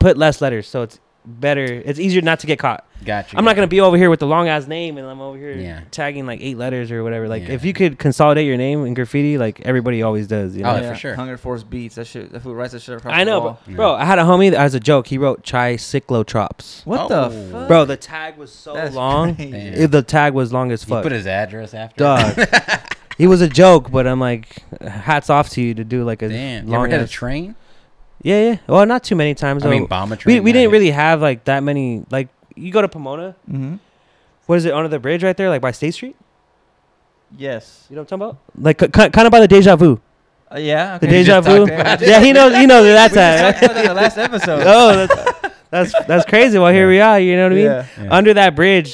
put less letters so it's better, it's easier not to get caught. Gotcha. I'm not gonna be over here with the long ass name and I'm over here tagging like 8 letters or whatever. Like if you could consolidate your name in graffiti, like everybody always does, you know? Oh, yeah, for sure. Hunger Force Beats, that who writes that shit across. I know, the wall. Bro, I had a homie that, as a joke, he wrote tricyclotrops. What the fuck? Bro, the tag was so long. The tag was long as fuck. He put his address after. Dog. He was a joke, but I'm like, hats off to you to do like a damn. You ever had a train? Yeah. Well, not too many times. I mean, bomb a train. We didn't really have like that many. Like, you go to Pomona. Mm-hmm. What is it? Under the bridge right there, like by State Street? Yes. You know what I'm talking about? Like, kind of by the Deja Vu. Okay. The Deja Vu. Yeah, he knows that's that. We talked about the last episode. Oh, that's crazy. Well, here we are. You know what I mean? Yeah. Under that bridge,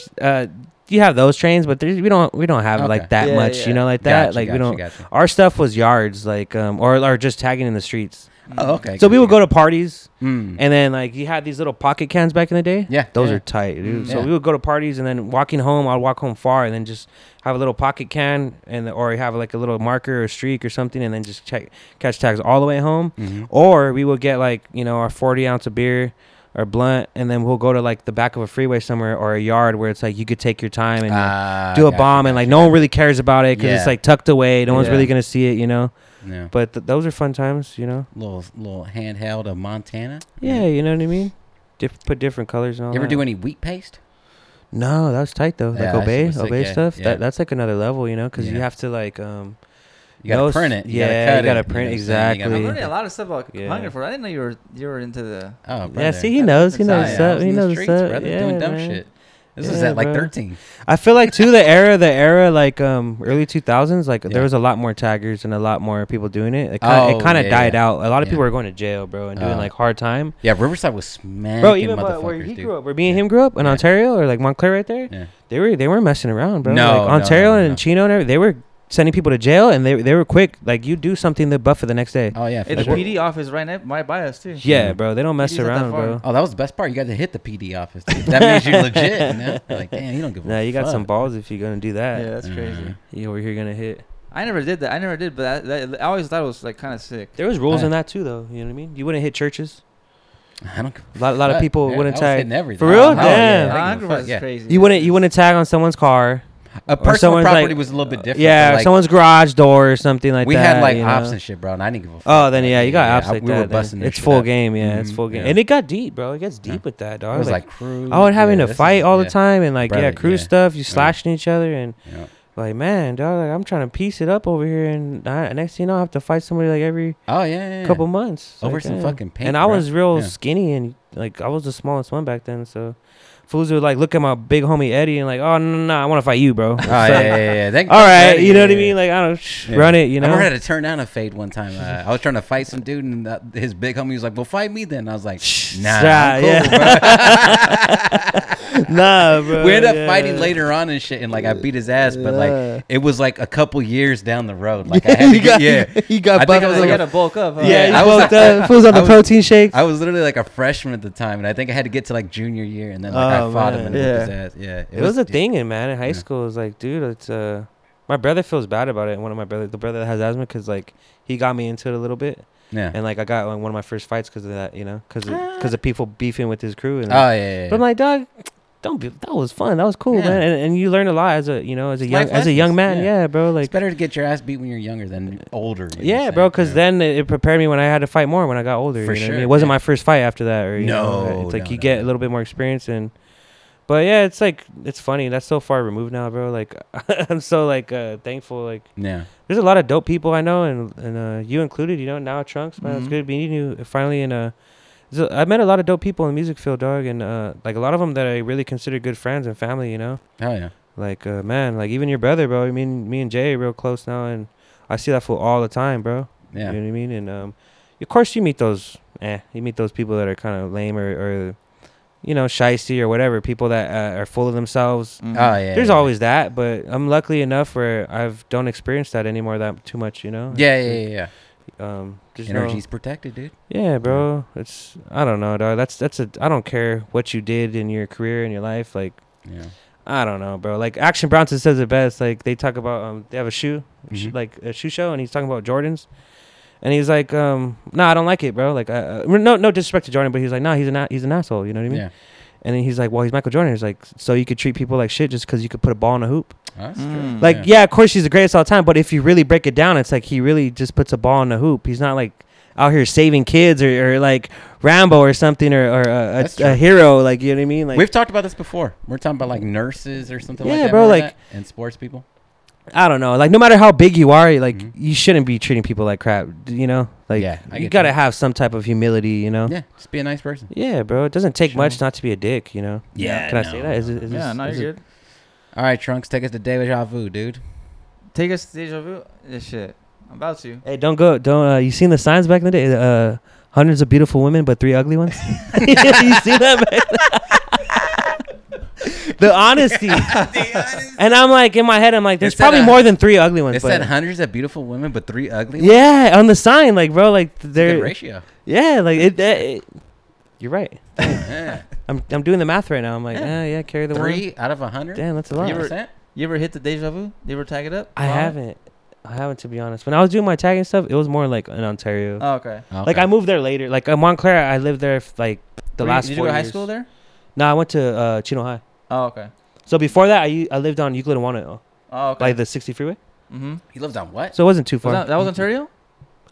you have those trains, but we don't have like that much, you know, like that. Gotcha, like we don't. Gotcha. Our stuff was yards, like or just tagging in the streets. Oh, okay. So we would go to parties, and then like you had these little pocket cans back in the day. Yeah, those are tight, dude. So we would go to parties, and then walking home, I'd walk home far, and then just have a little pocket can, and or have like a little marker or streak or something, and then just catch tags all the way home. Mm-hmm. Or we would get like, you know, our 40-ounce of beer or blunt, and then we'll go to like the back of a freeway somewhere or a yard where it's like you could take your time and do a bomb, and like no one really cares about it because it's like tucked away. No one's really gonna see it, you know. Yeah. But those are fun times, you know. Little handheld of Montana. Yeah, you know what I mean. Put different colors and all. You ever do any wheat paste? No, that was tight though. Yeah, like obey stuff. Yeah. That's like another level, you know, because you have to like. You gotta print it. You gotta print it. Exactly. I'm learning a lot of stuff about Hunger Force. I didn't know you were into the. Oh, brother. Yeah. See, he knows. He knows what's up. Yeah, doing dumb shit. This was at like 13. I feel like too the era like early 2000s, like there was a lot more taggers and a lot more people doing it. It kind of died out. A lot of people were going to jail, bro, and doing like hard time. Yeah, Riverside was smacking. Bro, even where he grew up, where me and him grew up in Ontario or like Montclair right there, they weren't messing around, bro. No, like Ontario and Chino and everything, they were sending people to jail, and they were quick. Like you do something, they buff for the next day. Oh yeah, it's like, PD office right now. My bias too. Yeah, bro, they don't mess around, bro. Oh, that was the best part. You got to hit the PD office. Dude. That means you're legit. You know? Like damn, you don't give a fuck. Nah, you got some balls if you're gonna do that. Yeah, that's crazy. You over here gonna hit. I never did, but I always thought it was like kind of sick. There was rules in that too, though. You know what I mean? You wouldn't hit churches. I don't. A lot of people wouldn't tag. For real, damn. That's crazy. You wouldn't tag on someone's car. A personal property like, was a little bit different. Yeah, like, someone's garage door or something like that. We had like ops and shit, bro, and I didn't give a fuck. Oh, then you got ops like that. We were busting this shit. It's full game, it's full game. And it got deep, bro. It gets deep with that, dog. It was like crew. I was having to fight all the time and like, crew stuff. You slashing each other and like, man, dog, like, I'm trying to piece it up over here and next thing you know, I have to fight somebody like every couple months. Over some fucking paint. And I was real skinny and like, I was the smallest one back then, so. Fools would like look at my big homie Eddie and like, oh no, I want to fight you, bro. Oh, all right, you know what I mean? Like I don't run it, you know. I remember I had to turn down a fade one time. I was trying to fight some dude and his big homie was like, well, fight me then. I was like, nah, cool, bro. Nah, bro. We ended up fighting later on and shit, and like I beat his ass, but like it was like a couple years down the road. Like I had to he got buffed. I was like, I gotta bulk up. Huh? Yeah, I bulked up. Fools on the protein shakes. I was literally like a freshman at the time, and I think I had to get to like junior year, and then like. I fought him and his ass. Yeah, it was a thing, man. In high school, it was like, dude, it's my brother feels bad about it. And one of my brothers, the brother that has asthma, because like he got me into it a little bit. Yeah. And like I got like, one of my first fights because of that, you know, because of people beefing with his crew. And, like, but I'm like, dog, don't be. That was fun. That was cool, man. And you learn a lot as a young man. Yeah, bro. Like it's better to get your ass beat when you're younger than older. Yeah, bro. Because then it prepared me when I had to fight more when I got older. For you know sure. I mean? It wasn't my first fight after that. Or, you know, it's like you get a little bit more experience and. But yeah, it's like it's funny. That's so far removed now, bro. Like I'm so like thankful. Like there's a lot of dope people I know, and you included. You know, now Trunks, man, it's good meeting you finally. I met a lot of dope people in the music field, dog, and like a lot of them that I really consider good friends and family. You know. Oh yeah. Like man, like even your brother, bro. I mean, me and Jay are real close now, and I see that fool all the time, bro. Yeah. You know what I mean? And of course you meet those. You meet those people that are kind of lame or you know, shysty or whatever, people that are full of themselves. Mm-hmm. Oh, yeah. There's always that, but I'm lucky enough where I don't experience that anymore that too much, you know? Yeah. Energy's protected, dude. Yeah, bro. It's, I don't know, dog. That's I don't care what you did in your career, in your life. Like, I don't know, bro. Like, Action Bronson says it best. Like, they talk about, they have a shoe, like a shoe show, and he's talking about Jordans. And he's like, nah, I don't like it, bro. Like, no disrespect to Jordan, but he's like, nah, he's an asshole. You know what I mean? Yeah. And then he's like, well, he's Michael Jordan. He's like, so you could treat people like shit just because you could put a ball in a hoop. That's true. Like, of course he's the greatest all the time, but if you really break it down, it's like he really just puts a ball in a hoop. He's not like out here saving kids or like Rambo or something or a hero. Like, you know what I mean? Like, we've talked about this before. We're talking about like nurses or something like that. Yeah, bro. Remember like that? And sports people. I don't know. Like, no matter how big you are, like, you shouldn't be treating people like crap, you know? Like, you got to have some type of humility, you know? Yeah, just be a nice person. Yeah, bro. It doesn't take much not to be a dick, you know? Yeah. Can I say that? You're good. All right, Trunks, take us to Deja Vu, dude. Take us to Deja Vu? This shit. I'm about to. Hey, don't go. You seen the signs back in the day? Hundreds of beautiful women, but three ugly ones? You seen that, man? The honesty. And I'm like, in my head, I'm like, there's probably more than three ugly ones. They said hundreds of beautiful women, but three ugly ones? Yeah, on the sign. Like, bro, like, they're... Good ratio. Yeah, like, it you're right. Yeah. I'm doing the math right now. I'm like, carry the one. 3 out of 100? Damn, that's a lot. You ever hit the deja vu? You ever tag it up? I haven't, to be honest. When I was doing my tagging stuff, it was more like in Ontario. Oh, okay. Like, I moved there later. Like, in Montclair, I lived there, like, the last 4 years. Did you go to high school there? No, I went to Chino High. Oh, okay. So before that, I lived on Euclid and Wanatomo. Oh, okay. Like the 60 freeway. Mm-hmm. He lived on what? So it wasn't too far. That was Ontario?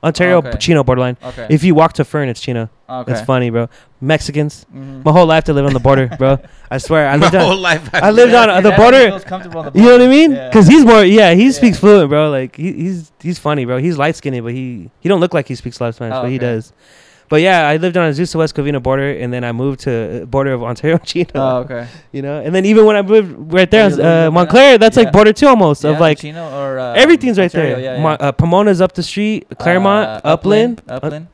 Ontario, oh, okay. Chino borderline. Okay. If you walk to Fern, it's Chino. Okay. It's funny, bro. Mexicans. Mm-hmm. My whole life to live on the border, bro. I swear. I lived on the border. Comfortable on the border. You know what I mean? Because he's more, he speaks fluent, bro. Like, he's funny, bro. He's light-skinned, but he don't look like he speaks a lot of Spanish, but he does. But yeah, I lived on Azusa West Covina border, and then I moved to border of Ontario and Chino. Oh, okay. You know, and then even when I moved right there, Montclair, that's like border two almost of like Chino or everything's right Ontario, there. Yeah. Pomona's up the street, Claremont, Upland,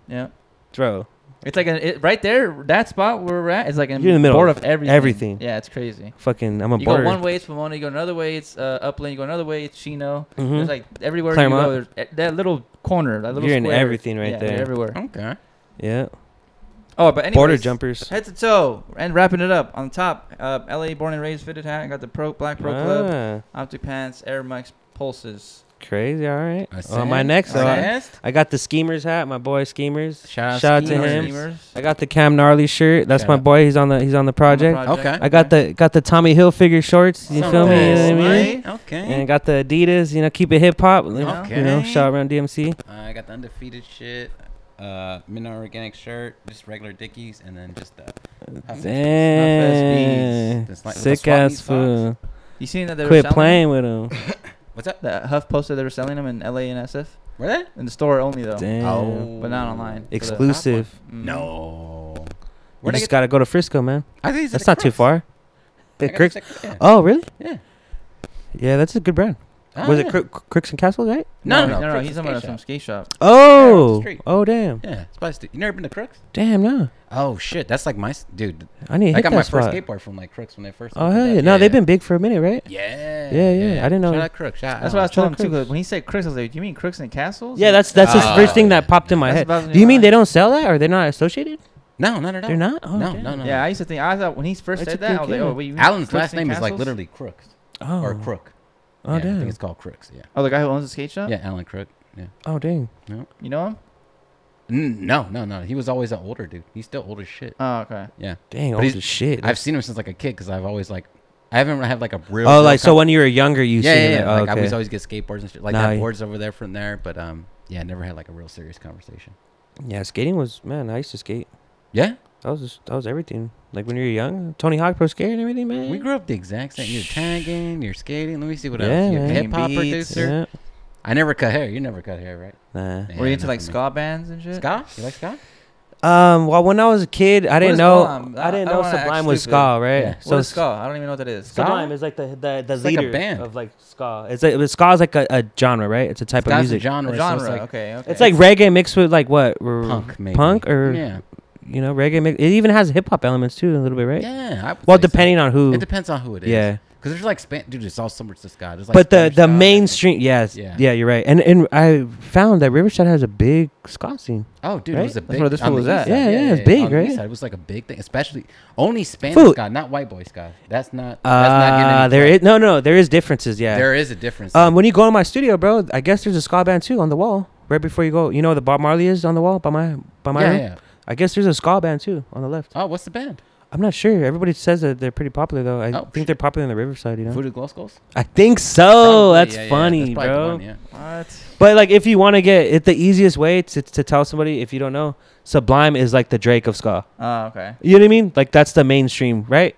yeah. Bro, it's like right there. That spot where we're at is like in the middle border of everything. Yeah, it's crazy. Fucking, I'm a border. You go one way, it's Pomona. You go another way, it's Upland. You go another way, it's Chino. Mm-hmm. There's like everywhere Claremont. You go, there's that little corner, that little. You're square. In everything right there. Everywhere. Okay. Yeah. Oh, but anyways, border jumpers. Head to toe. And wrapping it up. On top, LA born and raised fitted hat. I got the Black Pro Club. Optic pants, Air Max Pulses. Crazy, all right. My next I got the Schemers hat, my boy Schemers. Shout out to him. Schemers. I got the Cam Gnarly shirt. That's my boy. He's on the project. Okay. I got the Tommy Hilfiger shorts. You feel me? You know what I mean? Okay. And I got the Adidas, you know, keep it hip hop. Okay. You know, shout around DMC. I got the Undefeated shit. Midnight Organic shirt, just regular Dickies, and then just the damn sick ass food. You seen that they quit playing them? With them? What's that? The Huff posted they were selling them in LA and SF. Were they? In the store only though. Damn. Oh, but not online. Exclusive. No. We just gotta go to Frisco, man. I think that's not too far. Oh, really? Yeah. Yeah, that's a good brand. Was it Crooks and Castles, right? No. He's talking about some skate shop. Oh. Yeah, oh, damn. Yeah. Spicy. You never been to Crooks? Damn, no. Oh, shit. That's like my... Dude. I need to hit that spot. I got my first skateboard from like Crooks when they first... Oh, hell yeah. No, they've been big for a minute, right? Yeah. I didn't know. Shout out Crooks. That's what I was telling him, too. When he said Crooks, I was like, do you mean Crooks and Castles? Yeah, that's the first thing that popped in my head. Do you mean they don't sell that? Or they're not associated? No, not at all. They're not? No. Yeah, I used to think... I thought when he first said that, I was like, oh, wait, you mean Alan's last name is like literally Crooks. Oh. Or Crook. Oh, yeah, dang. I think it's called Crooks, yeah. Oh, the guy who owns the skate shop? Yeah, Alan Crook. Yeah. Oh, dang. No. You know him? No. He was always an older dude. He's still old as shit. Oh, okay. Yeah. Dang, but old as shit. I've seen him since like a kid because I've always like... I haven't had like a real... Oh, like so when you were younger, you seen him? Yeah. Like, I always get skateboards and shit. Like I had boards over there from there, but I never had like a real serious conversation. Yeah, skating was... Man, I used to skate. Yeah? That was everything. Like when you were young, Tony Hawk Pro Skater and everything, man. We grew up the exact same. You're tagging, you're skating. Let me see what else. You're a hip hop producer. Yeah. I never cut hair. You never cut hair, right? Nah. Were you into like ska bands and shit? Ska? You like ska? Well, when I was a kid, I didn't know Sublime was ska, right? Yeah. So ska? I don't even know what that is. Sublime is like the leader like a band. Of like ska. It's like ska is like a genre, right? It's a type of music. Genre. So it's like, okay. It's like reggae mixed with like what? Punk, maybe. Punk or yeah. You know, reggae. It even has hip hop elements too, a little bit, right? Yeah. Well, depending on who. It depends on who it is. Yeah. Because there's like, dude, it's all similar to ska. Like but the mainstream, yes. Yeah, you're right. And I found that Riverside has a big ska scene. Oh, dude, right? It was a big. That's where this one was at. Yeah, it's big, right? It was like a big thing, especially only Spanish ska, not white boy ska. That's not there is no. There is differences. Yeah. There is a difference. When you go to my studio, bro, I guess there's a ska band too on the wall right before you go. You know, the Bob Marley is on the wall by my room? Yeah. I guess there's a ska band, too, on the left. Oh, what's the band? I'm not sure. Everybody says that they're pretty popular, though. I think they're popular in the Riverside, you know? Voodoo Glow Skulls? I think so. That's funny, that's bro. One, yeah. What? But, like, if you want to get it, the easiest way to tell somebody, if you don't know, Sublime is, like, the Drake of ska. Oh, okay. You know what I mean? Like, that's the mainstream, right?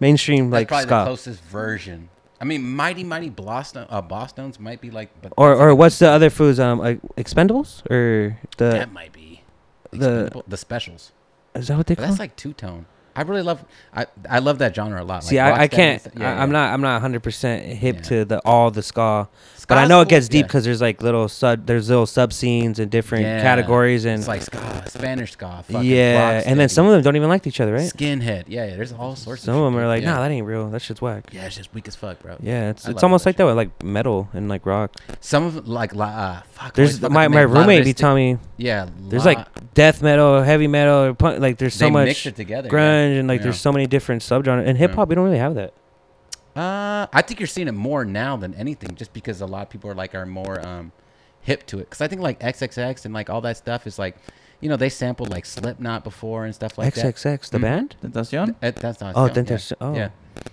Mainstream, that's like, ska. That's probably the closest version. I mean, Mighty Boston's might be, like... But or what's the other foods? Like Expendables? Or the... That might be. The specials. Is that what they call it? That's like two-tone. I really love I love that genre a lot. Like see, I can't. I'm not 100% hip to all the ska, Ska's but I know it gets deep because there's like little sub scenes and different categories and it's like ska, Spanish ska. And then some of them don't even like each other, right? Skinhead. Yeah. There's all sorts. Some of them are like, nah, that ain't real. That shit's whack. Yeah, it's just weak as fuck, bro. Yeah, it's almost like that with like metal and like rock. Some of like fuck. There's my roommate be telling me. Yeah. There's like death metal, heavy metal, punk. Like there's so much. They mix it together. And like there's so many different subgenres and hip hop we don't really have that. I think you're seeing it more now than anything, just because a lot of people are more hip to it. Because I think like XXX and like all that stuff is like, you know, they sampled like Slipknot before and stuff like that. XXX the band? Tentacion? Tentacion. Oh, Tentacion. Yeah. Oh.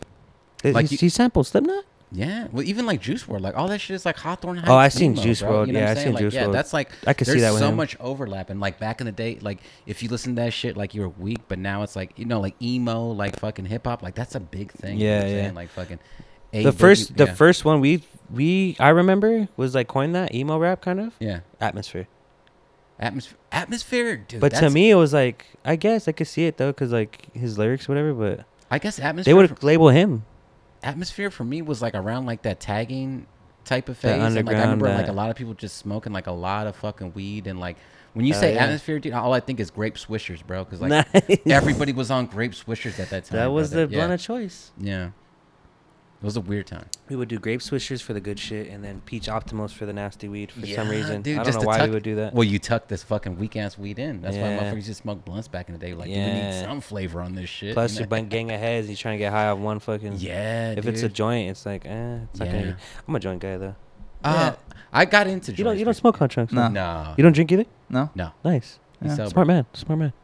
Yeah. Like he sampled Slipknot? Yeah. Well, even like Juice WRLD, like all that shit is like Hawthorne Heights. Oh, I seen Juice WRLD. You know I seen like, Juice WRLD. Yeah, that's like I could see that. There's so much overlap, and like back in the day, like if you listen to that shit, like you were weak, but now it's like, you know, like emo, like fucking hip hop, like that's a big thing. Yeah, you know yeah. Like fucking. The first one I remember was like coined that emo rap kind of. Yeah. Atmosphere, dude. But to me, it was like I guess I could see it though, cause like his lyrics, whatever. But I guess Atmosphere. They would label him. Atmosphere for me was like around like that tagging type of phase, and like I remember like a lot of people just smoking like a lot of fucking weed, and like when you say Atmosphere, dude, all I think is Grape Swishers, bro, because like everybody was on Grape Swishers at that time. That was the blunt of choice. Yeah, it was a weird time. We would do Grape Swishers for the good shit, and then Peach Optimals for the nasty weed for some reason. Dude, I don't know why we would do that. Well, you tuck this fucking weak ass weed in. That's why motherfuckers used to smoke blunts back in the day. Like, dude, we need some flavor on this shit. Plus, you're gang of heads. You're trying to get high off one fucking. Yeah. If it's a joint, it's like, it's not gonna. I'm a joint guy though. I got into. You don't. You don't smoke hot trunks. No. You don't drink either. No. Nice. Yeah. Smart man.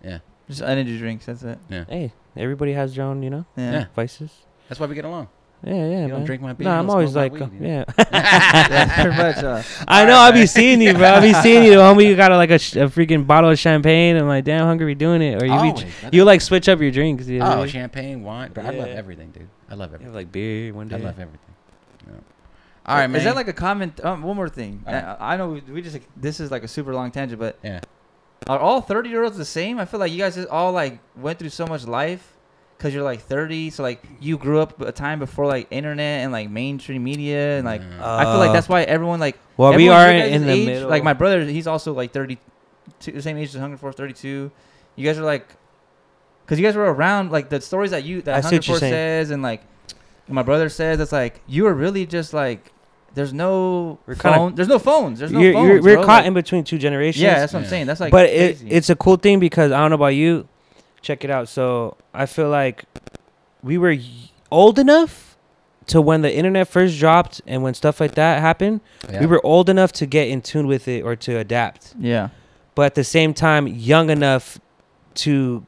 Yeah. Just energy drinks. That's it. Yeah. Hey, everybody has their own, you know. Yeah. Vices. That's why we get along. Yeah, you don't drink my beer. No, I'm always like, that's pretty much. I know, right, I be seeing you, bro. I be seeing you, homie. You got like a freaking bottle of champagne. I'm like, damn, hungry doing it. Or you like switch up your drinks. You know? Champagne, wine. Bro, yeah. I love everything, dude. I love everything. You have like beer one day. I love everything. Yeah. All right, man. Is that like a comment? One more thing. Right. I know we just this is like a super long tangent, but are all 30-year-olds the same? I feel like you guys just all like went through so much life. Because you're like 30, so like you grew up a time before like internet and like mainstream media, and like I feel like that's why everyone like we are in the age, middle. Like my brother, he's also like 32, the same age as Hunger Force, 32. You guys are like, because you guys were around like the stories that Hunger Force says and like my brother says. It's like you were really just like there's no phones. There's no phones. We're caught in between two generations. Yeah, that's what I'm saying. That's like, but it's a cool thing because I don't know about you. Check it out. So I feel like we were old enough to when the internet first dropped and when stuff like that happened, we were old enough to get in tune with it or to adapt. Yeah. But at the same time, young enough to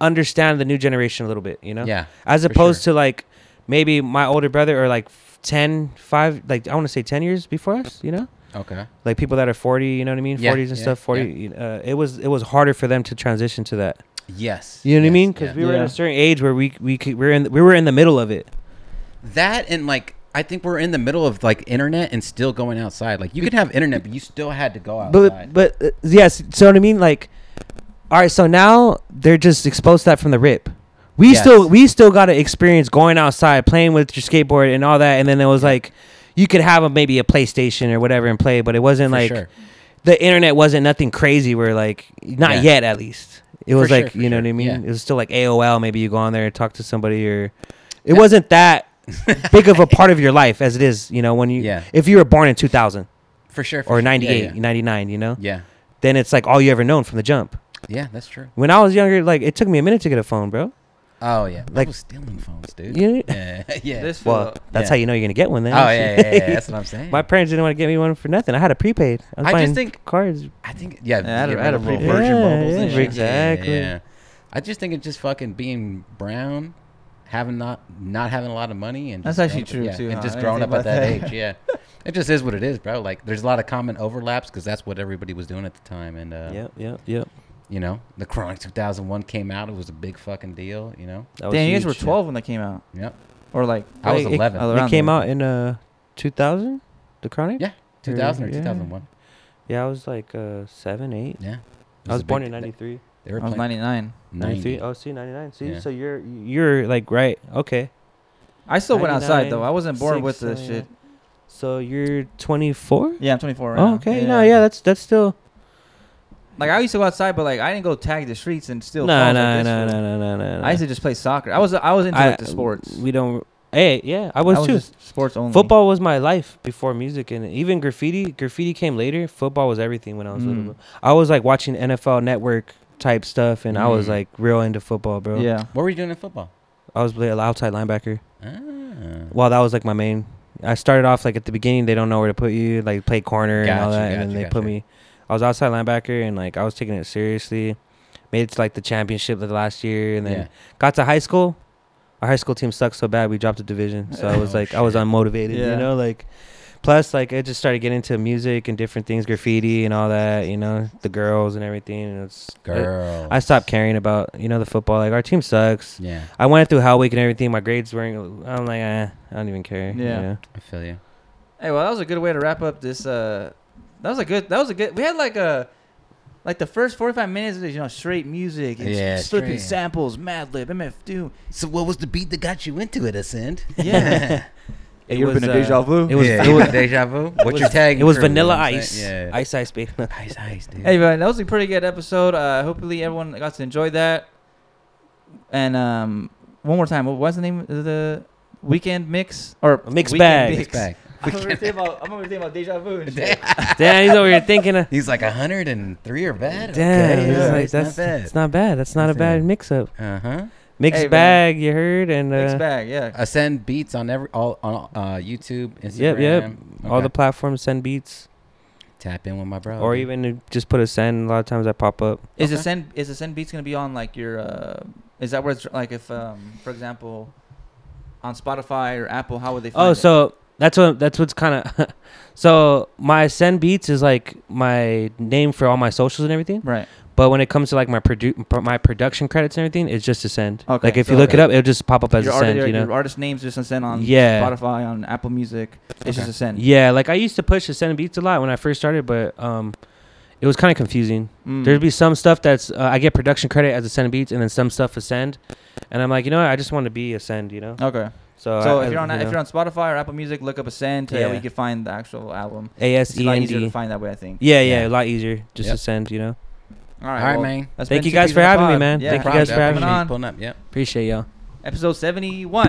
understand the new generation a little bit, you know? Yeah. As opposed to like maybe my older brother or like I want to say 10 years before us, you know? Okay. Like people that are 40, you know what I mean? 40s and stuff. 40. Yeah. It was harder for them to transition to that. Yes. You know what I mean? Because we were at a certain age where we were in the middle of it. That and like I think we're in the middle of like internet and still going outside. Like you could have internet, but you still had to go outside. But yes, so what I mean, like, all right, so now they're just exposed to that from the rip. We still got to experience going outside, playing with your skateboard and all that, and then it was like you could have maybe a PlayStation or whatever and play, but it wasn't for like the internet wasn't nothing crazy. Where like not yet at least. It was you know what I mean? Yeah. It was still like AOL. Maybe you go on there and talk to somebody or... It wasn't that big of a part of your life as it is, you know, when you... Yeah. If you were born in 2000. Or 98, 99, you know? Yeah. Then it's like all you ever known from the jump. Yeah, that's true. When I was younger, like, it took me a minute to get a phone, bro. Oh, yeah. Like, I was stealing phones, dude. Well, that's how you know you're going to get one then. Oh, yeah. That's what I'm saying. My parents didn't want to get me one for nothing. I had a prepaid. I think cards. I had a prepaid. Virgin Mobiles and shit. Exactly. Yeah. I just think it's just fucking being brown, having not having a lot of money. And that's actually true, too. And just growing up at that age, It just is what it is, bro. Like, there's a lot of common overlaps because that's what everybody was doing at the time. And Yep. You know, the Chronic 2001 came out. It was a big fucking deal, you know. Damn, you guys were 12 when that came out. Yep. Or like... I was 11. It came out in 2000? The Chronic? Yeah, 2000 or 2001. Yeah, I was like 7, 8. Yeah. I was born in 93. They were playing 99. 90. Oh, see, 99. See, yeah. So you're like right. Okay. I still went outside though. I wasn't born with this shit. So you're 24? Yeah, I'm 24 right now. Oh, okay. Yeah. No, yeah, that's still. Like, I used to go outside, but, like, I didn't go tag the streets and still. No. I used to just play soccer. I was into, like, the sports. We don't. Hey, yeah, I was too. Just sports only. Football was my life before music, and even graffiti. Graffiti came later. Football was everything when I was little. I was, like, watching NFL Network type stuff, and I was, like, real into football, bro. Yeah. What were you doing in football? I was playing outside linebacker. Ah. Well, that was, like, my main. I started off, like, at the beginning, they don't know where to put you. Like, play corner and all that, and then they put me. I was outside linebacker, and, like, I was taking it seriously. Made it to, like, the championship the last year, and then got to high school. Our high school team sucked so bad we dropped a division. So I was like, I was unmotivated, you know, like. Plus, like, I just started getting into music and different things, graffiti and all that, you know, the girls and everything. And I stopped caring about, you know, the football. Like, our team sucks. Yeah. I went through Hell Week and everything. My grades weren't. I'm like, I don't even care. Yeah. You know? I feel you. Hey, well, that was a good way to wrap up this. That was a good. We had like the first 45 minutes was, you know, straight music and slipping samples, Mad Lib, MF Doom. So what was the beat that got you into it, Asend? Yeah. You ever been a Deja Vu? It was Deja Vu. What's your tag? It was Vanilla Ice. Yeah. Ice, baby. Ice, dude. Hey, man, that was a pretty good episode. Hopefully everyone got to enjoy that. And one more time, what was the name of the weekend mix? Or Mixed Bag. Mixed Bag. I'm over here thinking about Deja Vu and shit. Damn, he's over here thinking. He's like 103 or bad. Damn, okay. It's not bad. That's not a bad mix-up. Uh-huh. Mixed Bag, man. You heard? And Mixed Bag, yeah. Asend Beats on YouTube, Instagram. Yep. Okay. All the platforms, Asend Beats. Tap in with my bro. Or even just put Asend. A lot of times I pop up. Is Asend Beats going to be on, like, your... is that where it's, like, if, for example, on Spotify or Apple, how would they find it? Oh, so... That's what's kind of... So my Asend Beats is like my name for all my socials and everything. Right. But when it comes to like my production credits and everything, it's just Asend. Okay. Like if you look it up, it'll just pop up as Asend. Your artist name's just Asend on Spotify, on Apple Music. It's just Asend. Yeah. Like I used to push Asend Beats a lot when I first started, but it was kind of confusing. There'd be some stuff that's... I get production credit as Asend Beats and then some stuff Asend. And I'm like, you know what? I just want to be Asend, you know? Okay. So if you're on Spotify or Apple Music, look up Asend. Yeah, you can find the actual album. A-S-E-N-D. It's a lot easier to find that way, I think. Yeah, a lot easier. Just Asend, you know. All right, well, man. Thank you guys for having me, man. Thank you guys for having me. Appreciate y'all. Episode 71.